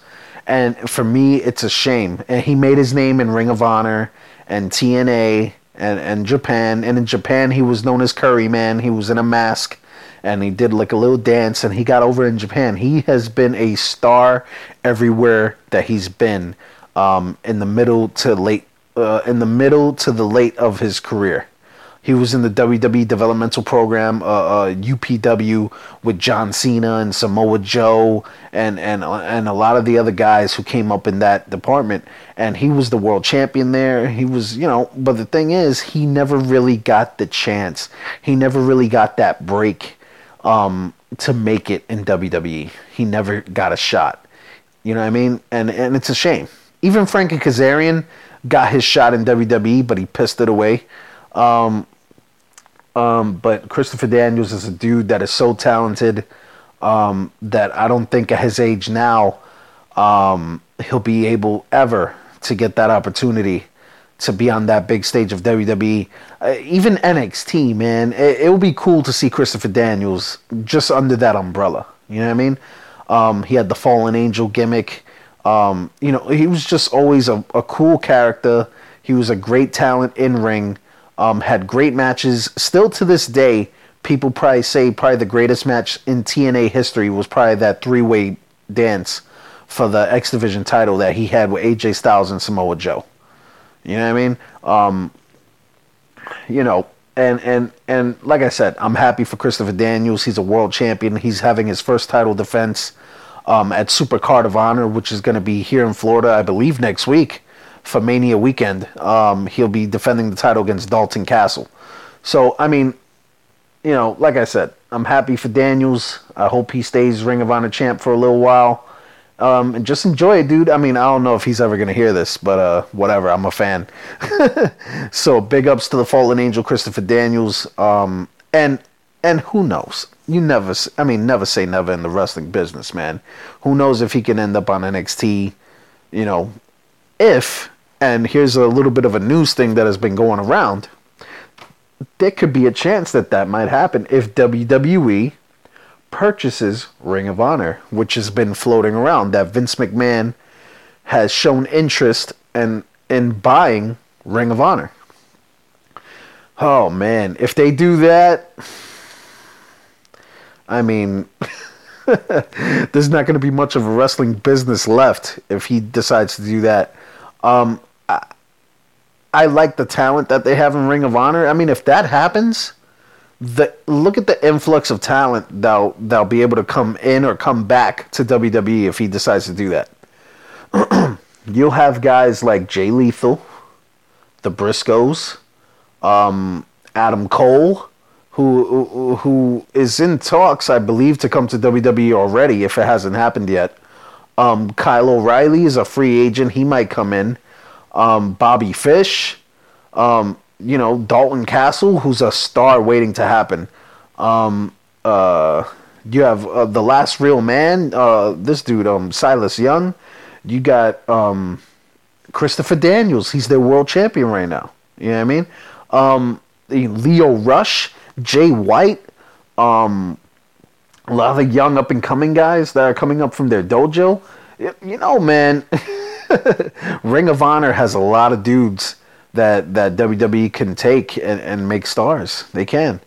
And for me, it's a shame. And he made his name in Ring of Honor and TNA and Japan. And in Japan, he was known as Curry Man. He was in a mask. And he did like a little dance. And he got over in Japan. He has been a star everywhere that he's been in the middle to the late of his career. He was in the WWE developmental program, UPW, with John Cena and Samoa Joe and a lot of the other guys who came up in that department. And he was the world champion there. He was, you know, but the thing is, he never really got the chance. He never really got that break to make it in WWE. He never got a shot. You know what I mean? And it's a shame. Even Frankie Kazarian got his shot in WWE, but he pissed it away. But Christopher Daniels is a dude that is so talented that I don't think at his age now he'll be able ever to get that opportunity to be on that big stage of WWE. Even NXT, man, it would be cool to see Christopher Daniels just under that umbrella. You know what I mean? He had the Fallen Angel gimmick. You know, he was just always a cool character. He was a great talent in ring. Had great matches. Still to this day, people probably say the greatest match in TNA history was probably that three-way dance for the X Division title that he had with AJ Styles and Samoa Joe. You know what I mean? You know, and like I said, I'm happy for Christopher Daniels. He's a world champion. He's having his first title defense at Super Card of Honor, which is going to be here in Florida, I believe, next week. For Mania weekend, he'll be defending the title against Dalton Castle. So, I mean, you know, like I said, I'm happy for Daniels. I hope he stays Ring of Honor champ for a little while. And just enjoy it, dude. I mean, I don't know if he's ever going to hear this, but whatever. I'm a fan. So, big ups to the Fallen Angel, Christopher Daniels. And who knows? You never, I mean, never say never in the wrestling business, man. Who knows if he can end up on NXT, you know, if... And here's a little bit of a news thing that has been going around. There could be a chance that might happen if WWE purchases Ring of Honor, which has been floating around, that Vince McMahon has shown interest in buying Ring of Honor. Oh, man. If they do that, I mean... there's not going to be much of a wrestling business left if he decides to do that. I like the talent that they have in Ring of Honor. I mean, if that happens, look at the influx of talent that'll be able to come in or come back to WWE if he decides to do that. You'll have guys like Jay Lethal, the Briscoes, Adam Cole, who is in talks, I believe, to come to WWE already if it hasn't happened yet. Kyle O'Reilly is a free agent. He might come in. Bobby Fish. You know, Dalton Castle, who's a star waiting to happen. You have The Last Real Man. This dude, Silas Young. You got Christopher Daniels. He's their world champion right now. You know what I mean? Lio Rush. Jay White, a lot of young up-and-coming guys that are coming up from their dojo. You know, man, Ring of Honor has a lot of dudes that WWE can take and make stars. They can,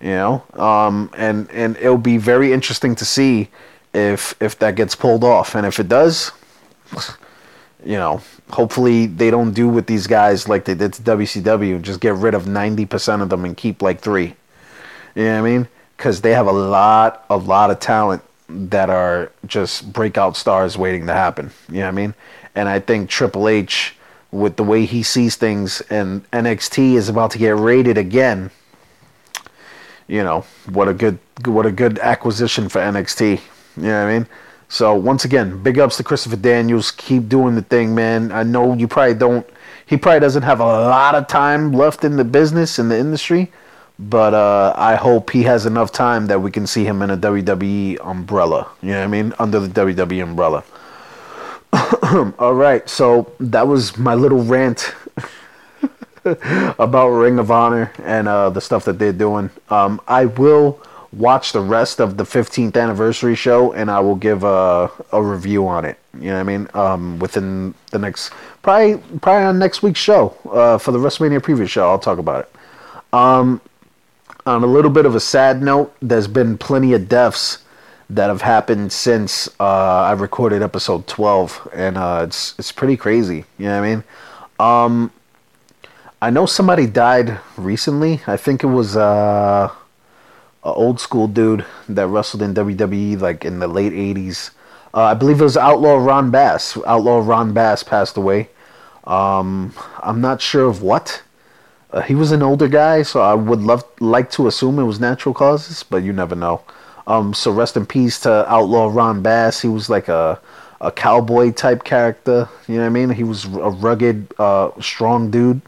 you know, and it'll be very interesting to see if that gets pulled off. And if it does, you know, hopefully they don't do with these guys like they did to WCW and just get rid of 90% of them and keep like 3. You know what I mean? Because they have a lot of talent that are just breakout stars waiting to happen. You know what I mean? And I think Triple H, with the way he sees things, and NXT is about to get raided again. You know, what a good acquisition for NXT. You know what I mean? So once again, big ups to Christopher Daniels. Keep doing the thing, man. I know you probably don't. He probably doesn't have a lot of time left in the business, in the industry. But I hope he has enough time that we can see him in a WWE umbrella. You know what I mean? Under the WWE umbrella. All right. So that was my little rant about Ring of Honor and the stuff that they're doing. I will watch the rest of the 15th anniversary show, and I will give a review on it. You know what I mean? Within the next... Probably on next week's show. For the WrestleMania preview show, I'll talk about it. On a little bit of a sad note, there's been plenty of deaths that have happened since I recorded episode 12, and it's pretty crazy. You know what I mean? I know somebody died recently. I think it was an old school dude that wrestled in WWE like in the late 80s. I believe it was Outlaw Ron Bass. Outlaw Ron Bass passed away. I'm not sure of what. He was an older guy, so I would like to assume it was natural causes, but you never know. So rest in peace to Outlaw Ron Bass. He was like a cowboy type character. You know what I mean? He was a rugged, strong dude.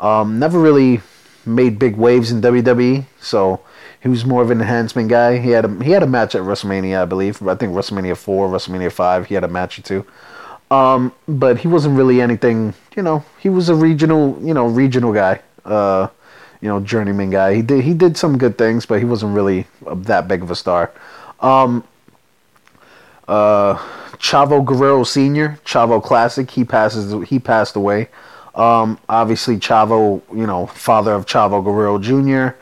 Never really made big waves in WWE, so he was more of an enhancement guy. He had a match at WrestleMania, I believe. I think WrestleMania 4, WrestleMania 5. He had a match or two. But he wasn't really anything. You know, he was a regional guy. Journeyman guy. He did some good things, but he wasn't really that big of a star. Chavo Guerrero Sr., Chavo Classic, he passed away. Obviously Chavo, you know, father of Chavo Guerrero Jr.,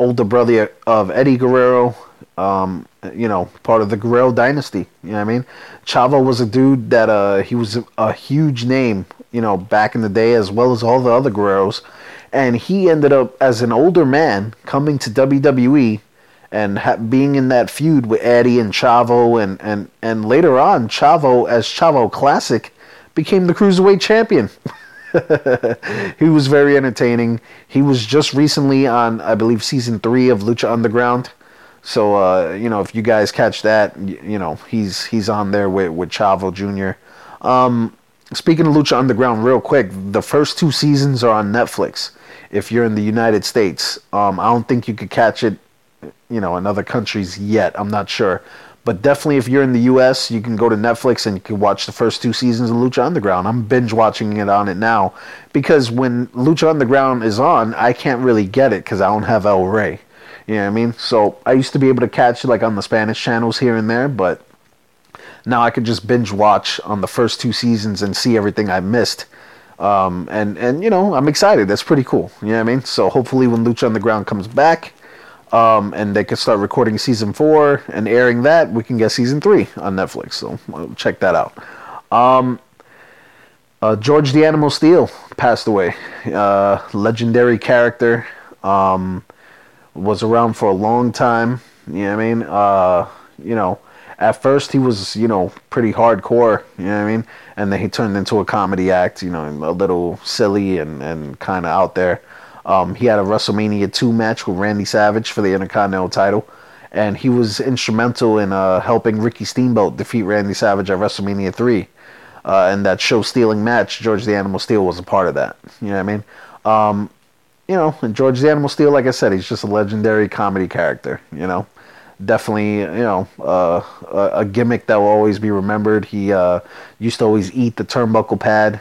older brother of Eddie Guerrero, you know, part of the Guerrero dynasty. You know what I mean? Chavo was a dude that he was a huge name, you know, back in the day, as well as all the other Guerreros. And he ended up, as an older man, coming to WWE and being in that feud with Eddie and Chavo. And later on, Chavo, as Chavo Classic, became the Cruiserweight Champion. He was very entertaining. He was just recently on, I believe, Season 3 of Lucha Underground. So, you know, if you guys catch that, you know, he's on there with Chavo Jr. Speaking of Lucha Underground real quick, the first 2 seasons are on Netflix if you're in the United States. I don't think you could catch it, you know, in other countries yet. I'm not sure. But definitely if you're in the U.S., you can go to Netflix and you can watch the first 2 seasons of Lucha Underground. I'm binge-watching it on it now because when Lucha Underground is on, I can't really get it because I don't have El Rey. You know what I mean? So I used to be able to catch it like on the Spanish channels here and there, but... now I could just binge watch on the first 2 seasons and see everything I missed. And you know, I'm excited. That's pretty cool. You know what I mean? So hopefully when Lucha Underground comes back and they can start recording Season 4 and airing that, we can get Season 3 on Netflix. So check that out. George the Animal Steele passed away. Legendary character. Was around for a long time. You know what I mean? You know... at first, he was, you know, pretty hardcore, you know what I mean? And then he turned into a comedy act, you know, a little silly and kind of out there. He had a WrestleMania 2 match with Randy Savage for the Intercontinental title. And he was instrumental in helping Ricky Steamboat defeat Randy Savage at WrestleMania 3. And that show-stealing match, George the Animal Steele was a part of that, you know what I mean? You know, and George the Animal Steele, like I said, he's just a legendary comedy character, you know? Definitely, you know, a gimmick that will always be remembered. He used to always eat the turnbuckle pad.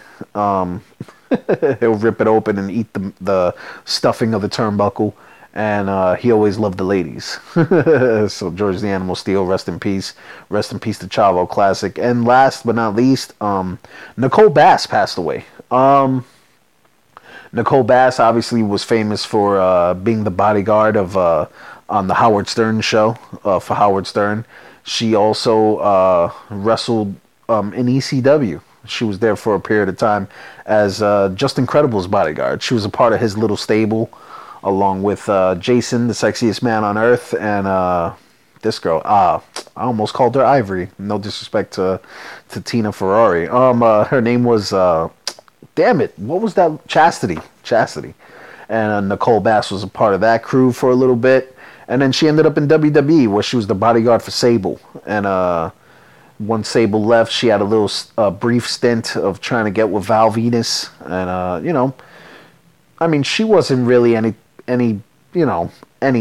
He'll rip it open and eat the stuffing of the turnbuckle. And he always loved the ladies. So George the Animal Steel, rest in peace. Rest in peace to Chavo Classic. And last but not least, Nicole Bass passed away. Nicole Bass obviously was famous for being the bodyguard of on the Howard Stern show for Howard Stern. She also wrestled in ECW. She was there for a period of time as Justin Credible's bodyguard. She was a part of his little stable, along with Jason, the sexiest man on earth, and this girl. I almost called her Ivory. No disrespect to Tina Ferrari. Her name was, damn it, what was that? Chastity. And Nicole Bass was a part of that crew for a little bit. And then she ended up in WWE, where she was the bodyguard for Sable. And once Sable left, she had a little brief stint of trying to get with Val Venus. And, I mean, she wasn't really any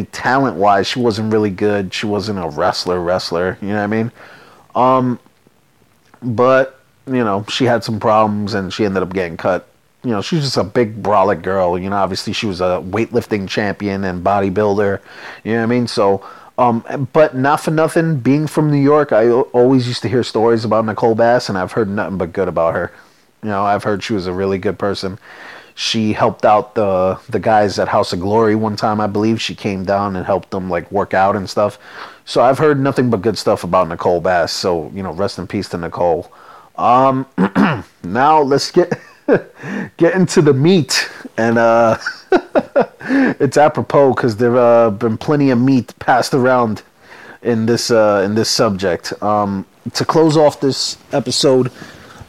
talent-wise. She wasn't really good. She wasn't a wrestler, you know what I mean? But, she had some problems, and she ended up getting cut. She was just a big brolic girl. Obviously she was a weightlifting champion and bodybuilder. You know what I mean? So, but not for nothing, being from New York, I always used to hear stories about Nicole Bass, and I've heard nothing but good about her. I've heard she was a really good person. She helped out the guys at House of Glory one time, I believe. She came down and helped them, like, work out and stuff. So I've heard nothing but good stuff about Nicole Bass. So, rest in peace to Nicole. Now let's get into the meat. And it's apropos because there have been plenty of meat passed around in this subject. To close off this episode,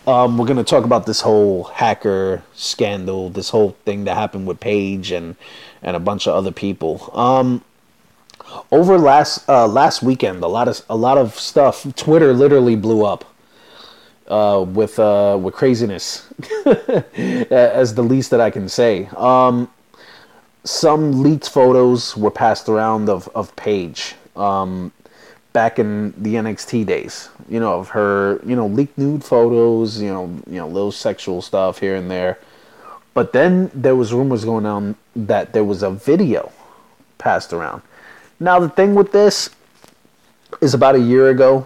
we're going to talk about this whole hacker scandal, this whole thing that happened with Paige and a bunch of other people. Over last weekend, a lot of stuff. Twitter literally blew up with craziness, as the least that I can say. Some leaked photos were passed around of Paige. Back in the NXT days, of her, leaked nude photos, little sexual stuff here and there. But then there was rumors going on that there was a video passed around. Now, the thing with this is about a year ago,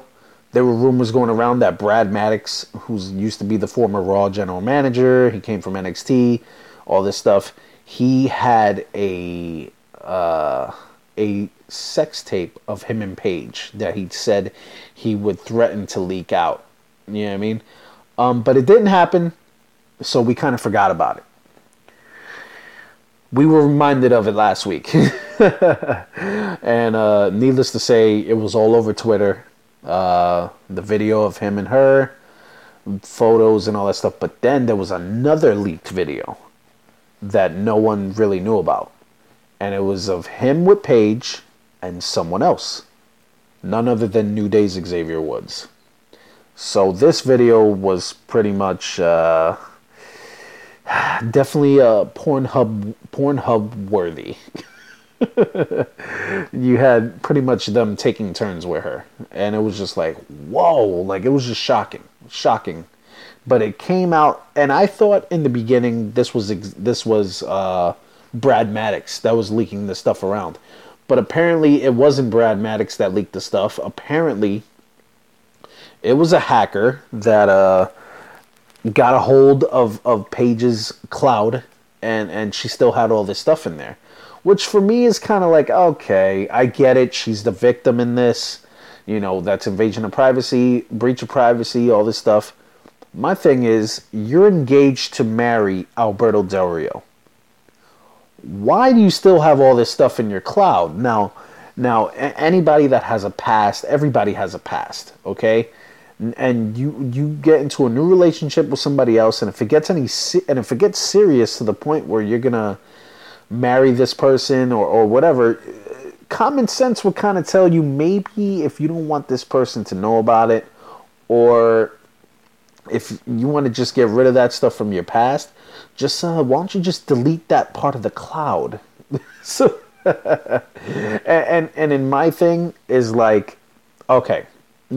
there were rumors going around that Brad Maddox, who's used to be the former Raw general manager, he came from NXT, all this stuff. He had a sex tape of him and Paige that he said he would threaten to leak out. You know what I mean? But it didn't happen, so we kind of forgot about it. We were reminded of it last week. And needless to say, it was all over Twitter. The video of him and her, photos and all that stuff. But then there was another leaked video that no one really knew about. And it was of him with Paige and someone else. None other than New Day's Xavier Woods. So this video was pretty much definitely Pornhub worthy. You had pretty much them taking turns with her. And it was just like, whoa. Like, it was just shocking. Shocking. But it came out, and I thought in the beginning this was Brad Maddox that was leaking the stuff around. But apparently it wasn't Brad Maddox that leaked the stuff. Apparently it was a hacker that got a hold of Paige's cloud, and she still had all this stuff in there. Which for me is kind of like, okay, I get it. She's the victim in this. That's invasion of privacy, breach of privacy, all this stuff. My thing is, you're engaged to marry Alberto Del Rio. Why do you still have all this stuff in your cloud? Now, anybody that has a past, everybody has a past, okay? And you get into a new relationship with somebody else, and if it gets serious to the point where you're gonna marry this person or whatever, common sense would kind of tell you maybe if you don't want this person to know about it, or if you want to just get rid of that stuff from your past, just why don't you just delete that part of the cloud? So, and in my thing is like, okay,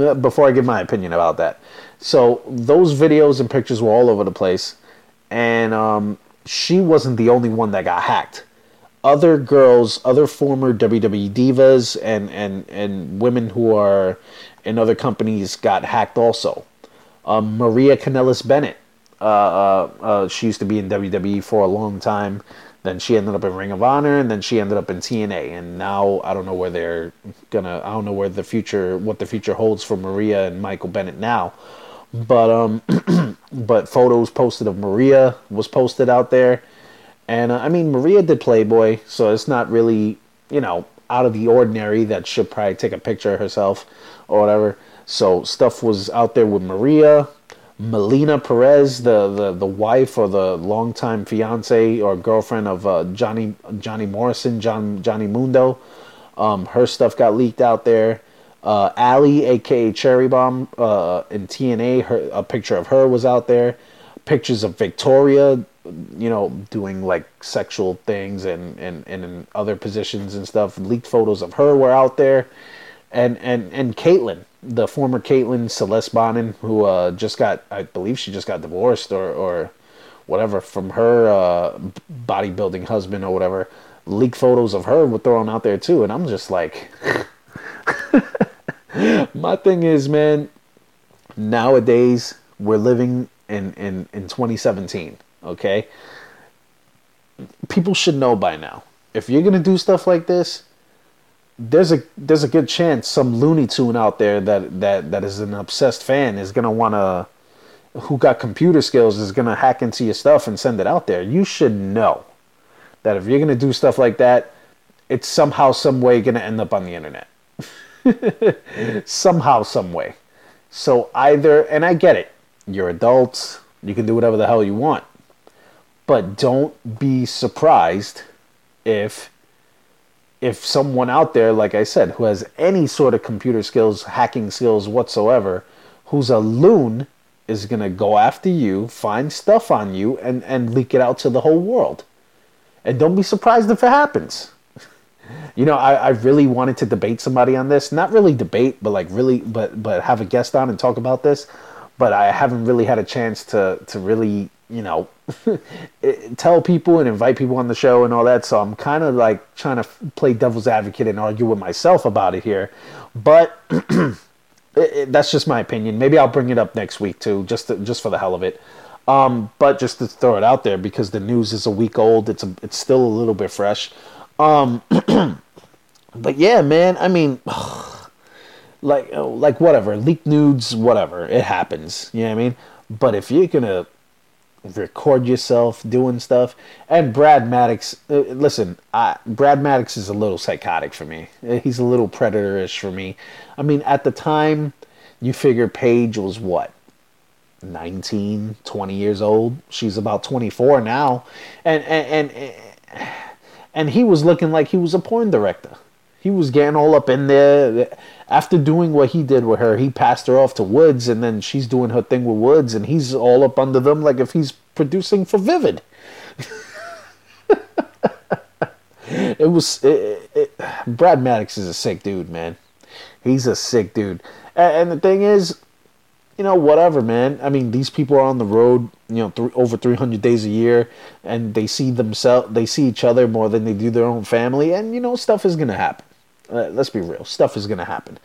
before I give my opinion about that. So those videos and pictures were all over the place, and she wasn't the only one that got hacked. other girls, other former WWE divas and women who are in other companies got hacked also. Maria Kanellis Bennett, she used to be in WWE for a long time. Then she ended up in Ring of Honor, and then she ended up in TNA. And now I don't know where they're gonna. I don't know where the future, what the future holds for Maria and Michael Bennett now. But but photos posted of Maria was posted out there, and I mean Maria did Playboy, so it's not really out of the ordinary that she'll probably take a picture of herself or whatever. So stuff was out there with Maria. Melina Perez, the wife or the longtime fiance or girlfriend of Johnny Morrison, Johnny Mundo, her stuff got leaked out there. Allie, aka Cherry Bomb, in TNA, a picture of her was out there. Pictures of Victoria, doing like sexual things and in other positions and stuff. Leaked photos of her were out there, and Caitlyn. The former Caitlyn Celeste Bonin, who just got, I believe she just got divorced or whatever from her bodybuilding husband or whatever, leaked photos of her were thrown out there too. And I'm just like, my thing is, man, nowadays we're living in 2017, okay? People should know by now. If you're going to do stuff like this, there's a good chance some Looney Tune out there that is an obsessed fan is gonna wanna, who got computer skills, is gonna hack into your stuff and send it out there. You should know that if you're gonna do stuff like that, it's somehow, some way gonna end up on the internet. Somehow, some way. So either, and I get it, you're adults, you can do whatever the hell you want, but don't be surprised if someone out there, like I said, who has any sort of computer skills, hacking skills whatsoever, who's a loon, is going to go after you, find stuff on you, and leak it out to the whole world. And don't be surprised if it happens. I really wanted to debate somebody on this. Not really debate, but but have a guest on and talk about this. But I haven't really had a chance to really, tell people and invite people on the show and all that. So I'm kind of like trying to play devil's advocate and argue with myself about it here. But that's just my opinion. Maybe I'll bring it up next week too, just for the hell of it. But just to throw it out there, because the news is a week old, it's still a little bit fresh. But yeah, man, I mean, like whatever, leaked nudes, whatever, it happens. You know what I mean? But if you're gonna record yourself doing stuff, and Brad Maddox, listen, Brad Maddox is a little psychotic for me. He's a little predator-ish for me. I mean, at the time, you figure Paige was what, 19, 20 years old? She's about 24 now, and he was looking like he was a porn director. He was getting all up in there. After doing what he did with her, he passed her off to Woods, and then she's doing her thing with Woods, and he's all up under them like if he's producing for Vivid. Brad Maddox is a sick dude, man. He's a sick dude. And the thing is, whatever, man. I mean, these people are on the road, over 300 days a year, and they see each other more than they do their own family, and, stuff is going to happen. Let's be real. Stuff is going to happen.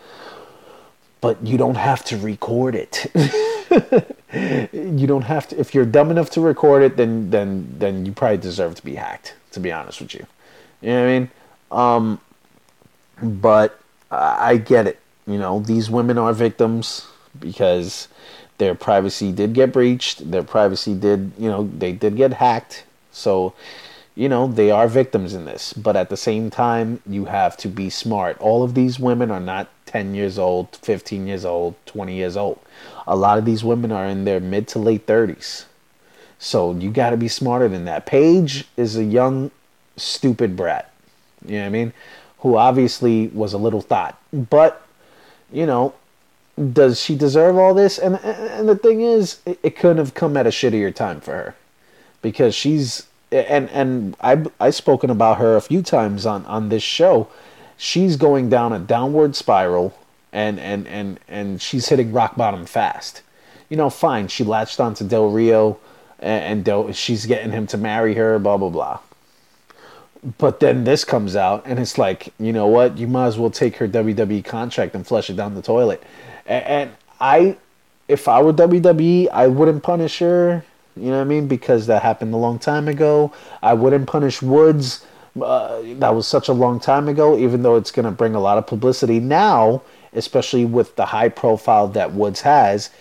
But you don't have to record it. You don't have to. If you're dumb enough to record it, then you probably deserve to be hacked, to be honest with you. You know what I mean? But I get it. These women are victims because their privacy did get breached. Their privacy did, they did get hacked. So, they are victims in this. But at the same time, you have to be smart. All of these women are not 10 years old, 15 years old, 20 years old. A lot of these women are in their mid to late 30s. So you got to be smarter than that. Paige is a young, stupid brat. You know what I mean? Who obviously was a little thought. But, does she deserve all this? And the thing is, it couldn't have come at a shittier time for her. Because she's... And I've spoken about her a few times on this show. She's going down a downward spiral, and she's hitting rock bottom fast. Fine, she latched onto Del Rio, and she's getting him to marry her, blah, blah, blah. But then this comes out, and it's like, you know what? You might as well take her WWE contract and flush it down the toilet. And I, if I were WWE, I wouldn't punish her. You know what I mean? Because that happened a long time ago. I wouldn't punish Woods. That was such a long time ago, even though it's going to bring a lot of publicity now, especially with the high profile that Woods has.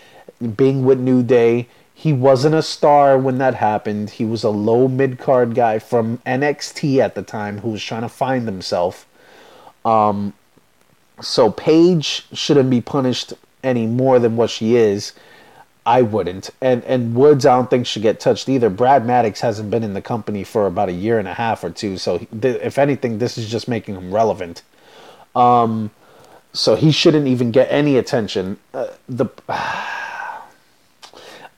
Being with New Day, he wasn't a star when that happened. He was a low mid-card guy from NXT at the time who was trying to find himself. So Paige shouldn't be punished any more than what she is. I wouldn't. And Woods, I don't think should get touched either. Brad Maddox hasn't been in the company for about a year and a half or two. So if anything, this is just making him relevant. So he shouldn't even get any attention.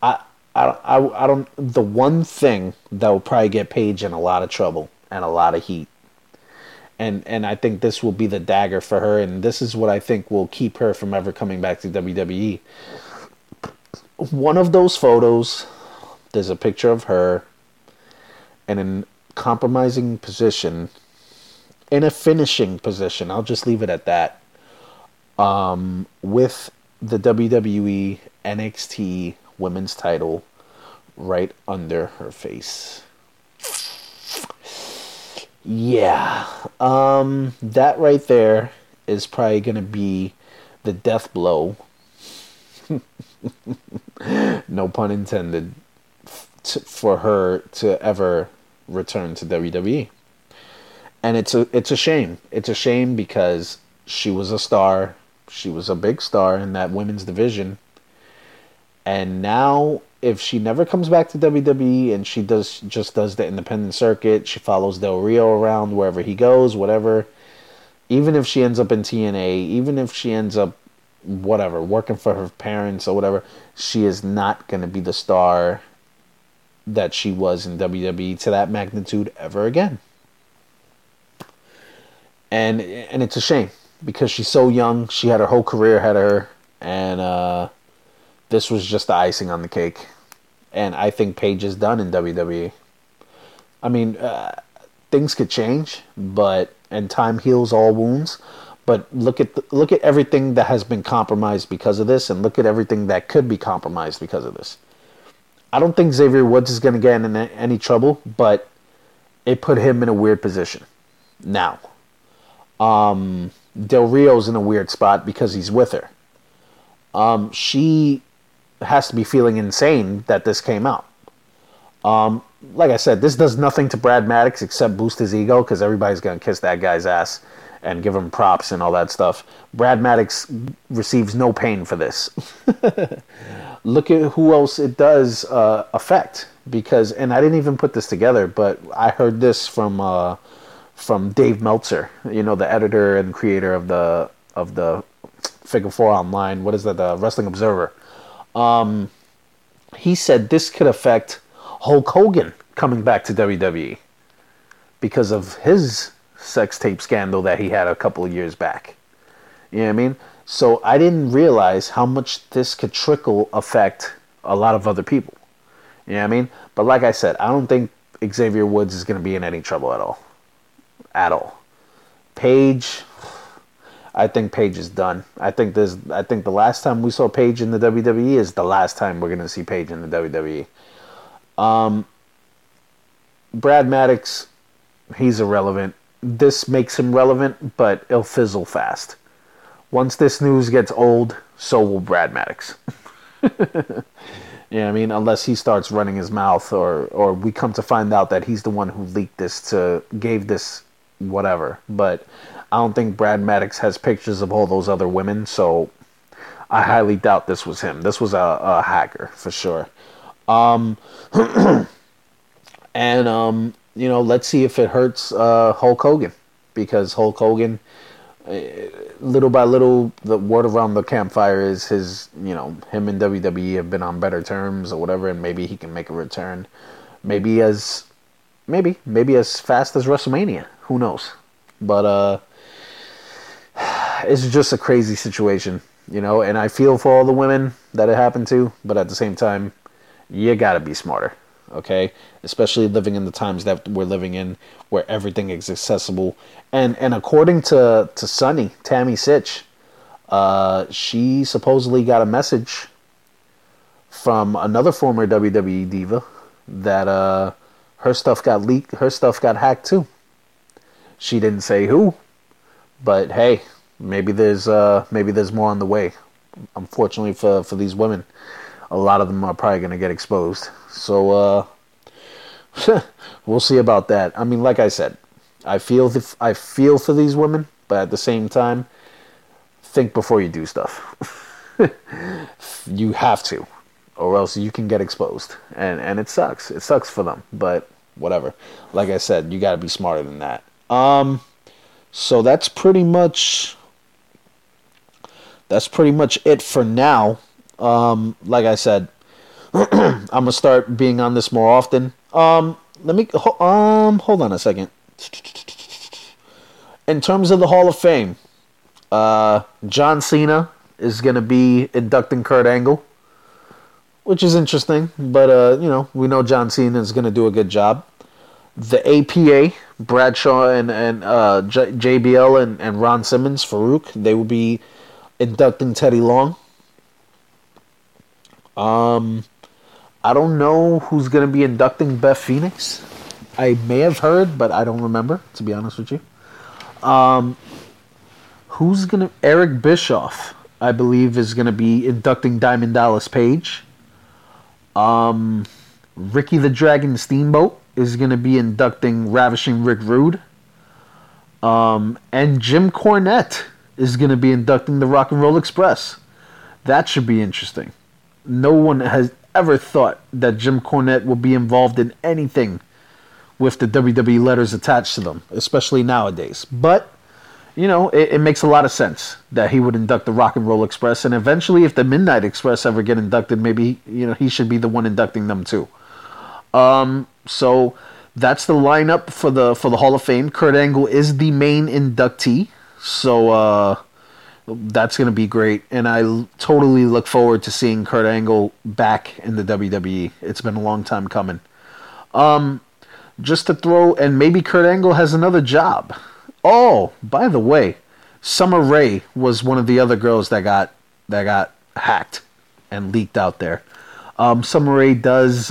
I don't. The one thing that will probably get Paige in a lot of trouble and a lot of heat, and I think this will be the dagger for her, and this is what I think will keep her from ever coming back to WWE. One of those photos, there's a picture of her in a compromising position, in a finishing position. I'll just leave it at that. With the WWE NXT Women's title right under her face. Yeah. That right there is probably going to be the death blow. No pun intended. For her to ever return to WWE. And it's a shame. It's a shame because she was a star. She was a big star in that women's division. And now, if she never comes back to WWE and she does the independent circuit, she follows Del Rio around wherever he goes, whatever. Even if she ends up in TNA, even if she ends up, whatever, working for her parents or whatever, she is not going to be the star that she was in WWE to that magnitude ever again. And it's a shame because she's so young. She had her whole career ahead of her, and this was just the icing on the cake. And I think Paige is done in WWE. I mean, things could change, and time heals all wounds. But look at everything that has been compromised because of this, and look at everything that could be compromised because of this. I don't think Xavier Woods is going to get in any trouble, but it put him in a weird position. Now, Del Rio's in a weird spot because he's with her. She has to be feeling insane that this came out. Like I said, this does nothing to Brad Maddox except boost his ego, because everybody's going to kiss that guy's ass and give him props and all that stuff. Brad Maddox receives no pain for this. Look at who else it does affect, because, and I didn't even put this together, but I heard this from Dave Meltzer, you know, the editor and creator of the Figure 4 Online, what is that, the Wrestling Observer. He said this could affect Hulk Hogan coming back to WWE because of his sex tape scandal that he had a couple of years back. You know what I mean? So I didn't realize how much this could trickle affect a lot of other people. You know what I mean? But like I said, I don't think Xavier Woods is going to be in any trouble at all. At all. Paige... I think Paige is done. I think the last time we saw Paige in the WWE is the last time we're going to see Paige in the WWE. Brad Maddox, he's irrelevant. This makes him relevant, but it'll fizzle fast. Once this news gets old, so will Brad Maddox. Yeah, I mean, unless he starts running his mouth, or we come to find out that he's the one who leaked this to, gave this whatever, but... I don't think Brad Maddox has pictures of all those other women, so I highly doubt this was him. This was a hacker, for sure. You know, let's see if it hurts Hulk Hogan, because Hulk Hogan, little by little, the word around the campfire is him and WWE have been on better terms or whatever, and maybe he can make a return. Maybe as fast as WrestleMania. Who knows? But, it's just a crazy situation, you know, and I feel for all the women that it happened to, but at the same time, you gotta be smarter. okay? Especially living in the times that we're living in, where everything is accessible. And according to Sunny, Tammy Sitch, she supposedly got a message from another former WWE diva that her stuff got leaked, her stuff got hacked too. She didn't say who, but hey, maybe there's more on the way. Unfortunately for these women, a lot of them are probably going to get exposed. So we'll see about that. I mean, like I said, I feel for these women, but at the same time, think before you do stuff. You have to, or else you can get exposed, and it sucks. It sucks for them, but whatever. Like I said, you got to be smarter than that. So that's pretty much it for now. Like I said, I'm gonna start being on this more often. Hold on a second. In terms of the Hall of Fame, John Cena is gonna be inducting Kurt Angle, which is interesting. But we know John Cena is gonna do a good job. The APA, Bradshaw and JBL and Ron Simmons, Farouk, they will be inducting Teddy Long. I don't know who's going to be inducting Beth Phoenix. I may have heard, but I don't remember, to be honest with you. Eric Bischoff, I believe, is going to be inducting Diamond Dallas Page. Ricky the Dragon Steamboat is going to be inducting Ravishing Rick Rude. And Jim Cornette is going to be inducting the Rock and Roll Express. That should be interesting. No one has ever thought that Jim Cornette will be involved in anything with the WWE letters attached to them, especially nowadays. But, it makes a lot of sense that he would induct the Rock and Roll Express. And eventually, if the Midnight Express ever get inducted, maybe, he should be the one inducting them too. So that's the lineup for the Hall of Fame. Kurt Angle is the main inductee. So, that's going to be great, and I totally look forward to seeing Kurt Angle back in the WWE. It's been a long time coming. And maybe Kurt Angle has another job. Oh, by the way, Summer Rae was one of the other girls that got hacked and leaked out there. Summer Rae does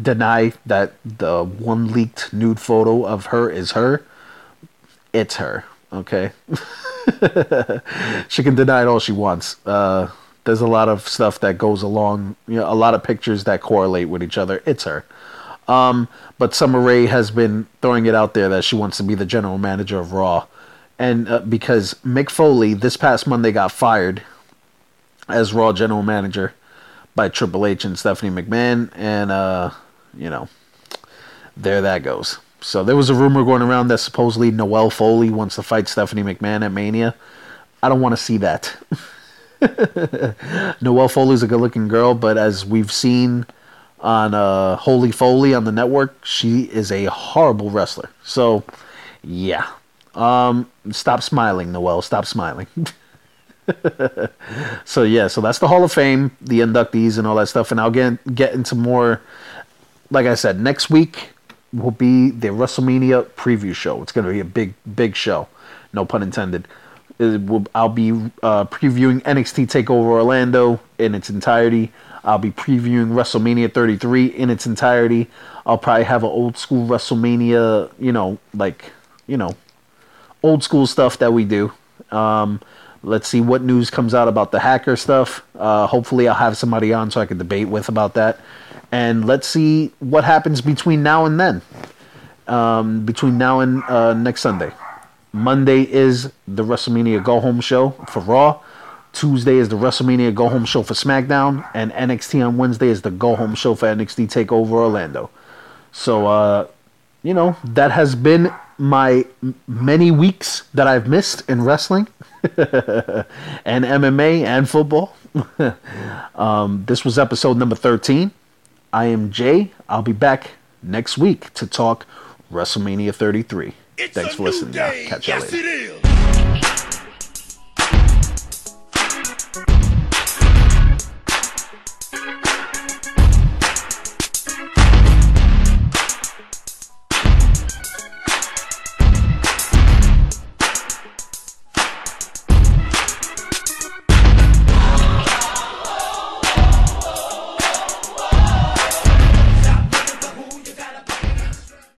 deny that the one leaked nude photo of her is her. It's her, okay? She can deny it all she wants. There's a lot of stuff that goes along, a lot of pictures that correlate with each other. It's her. But Summer Rae has been throwing it out there that she wants to be the general manager of Raw. And because Mick Foley this past Monday got fired as Raw general manager by Triple H and Stephanie McMahon. And, there that goes. So there was a rumor going around that supposedly Noelle Foley wants to fight Stephanie McMahon at Mania. I don't want to see that. Noelle Foley's a good-looking girl, but as we've seen on Holy Foley on the network, she is a horrible wrestler. So, yeah. Stop smiling, Noelle. Stop smiling. So that's the Hall of Fame, the inductees and all that stuff. And I'll get into more, like I said, next week will be the WrestleMania preview show. It's going to be a big, big show. No pun intended. I'll be previewing NXT Takeover Orlando in its entirety. I'll be previewing WrestleMania 33 in its entirety. I'll probably have an old school WrestleMania, old school stuff that we do. Let's see what news comes out about the hacker stuff. Hopefully I'll have somebody on so I can debate with about that. And let's see what happens between now and then. Between now and next Sunday. Monday is the WrestleMania go-home show for Raw. Tuesday is the WrestleMania go-home show for SmackDown. And NXT on Wednesday is the go-home show for NXT TakeOver Orlando. So, that has been my many weeks that I've missed in wrestling. And MMA and football. This was episode number 13. I am Jay. I'll be back next week to talk WrestleMania 33. Thanks for listening. Catch you later.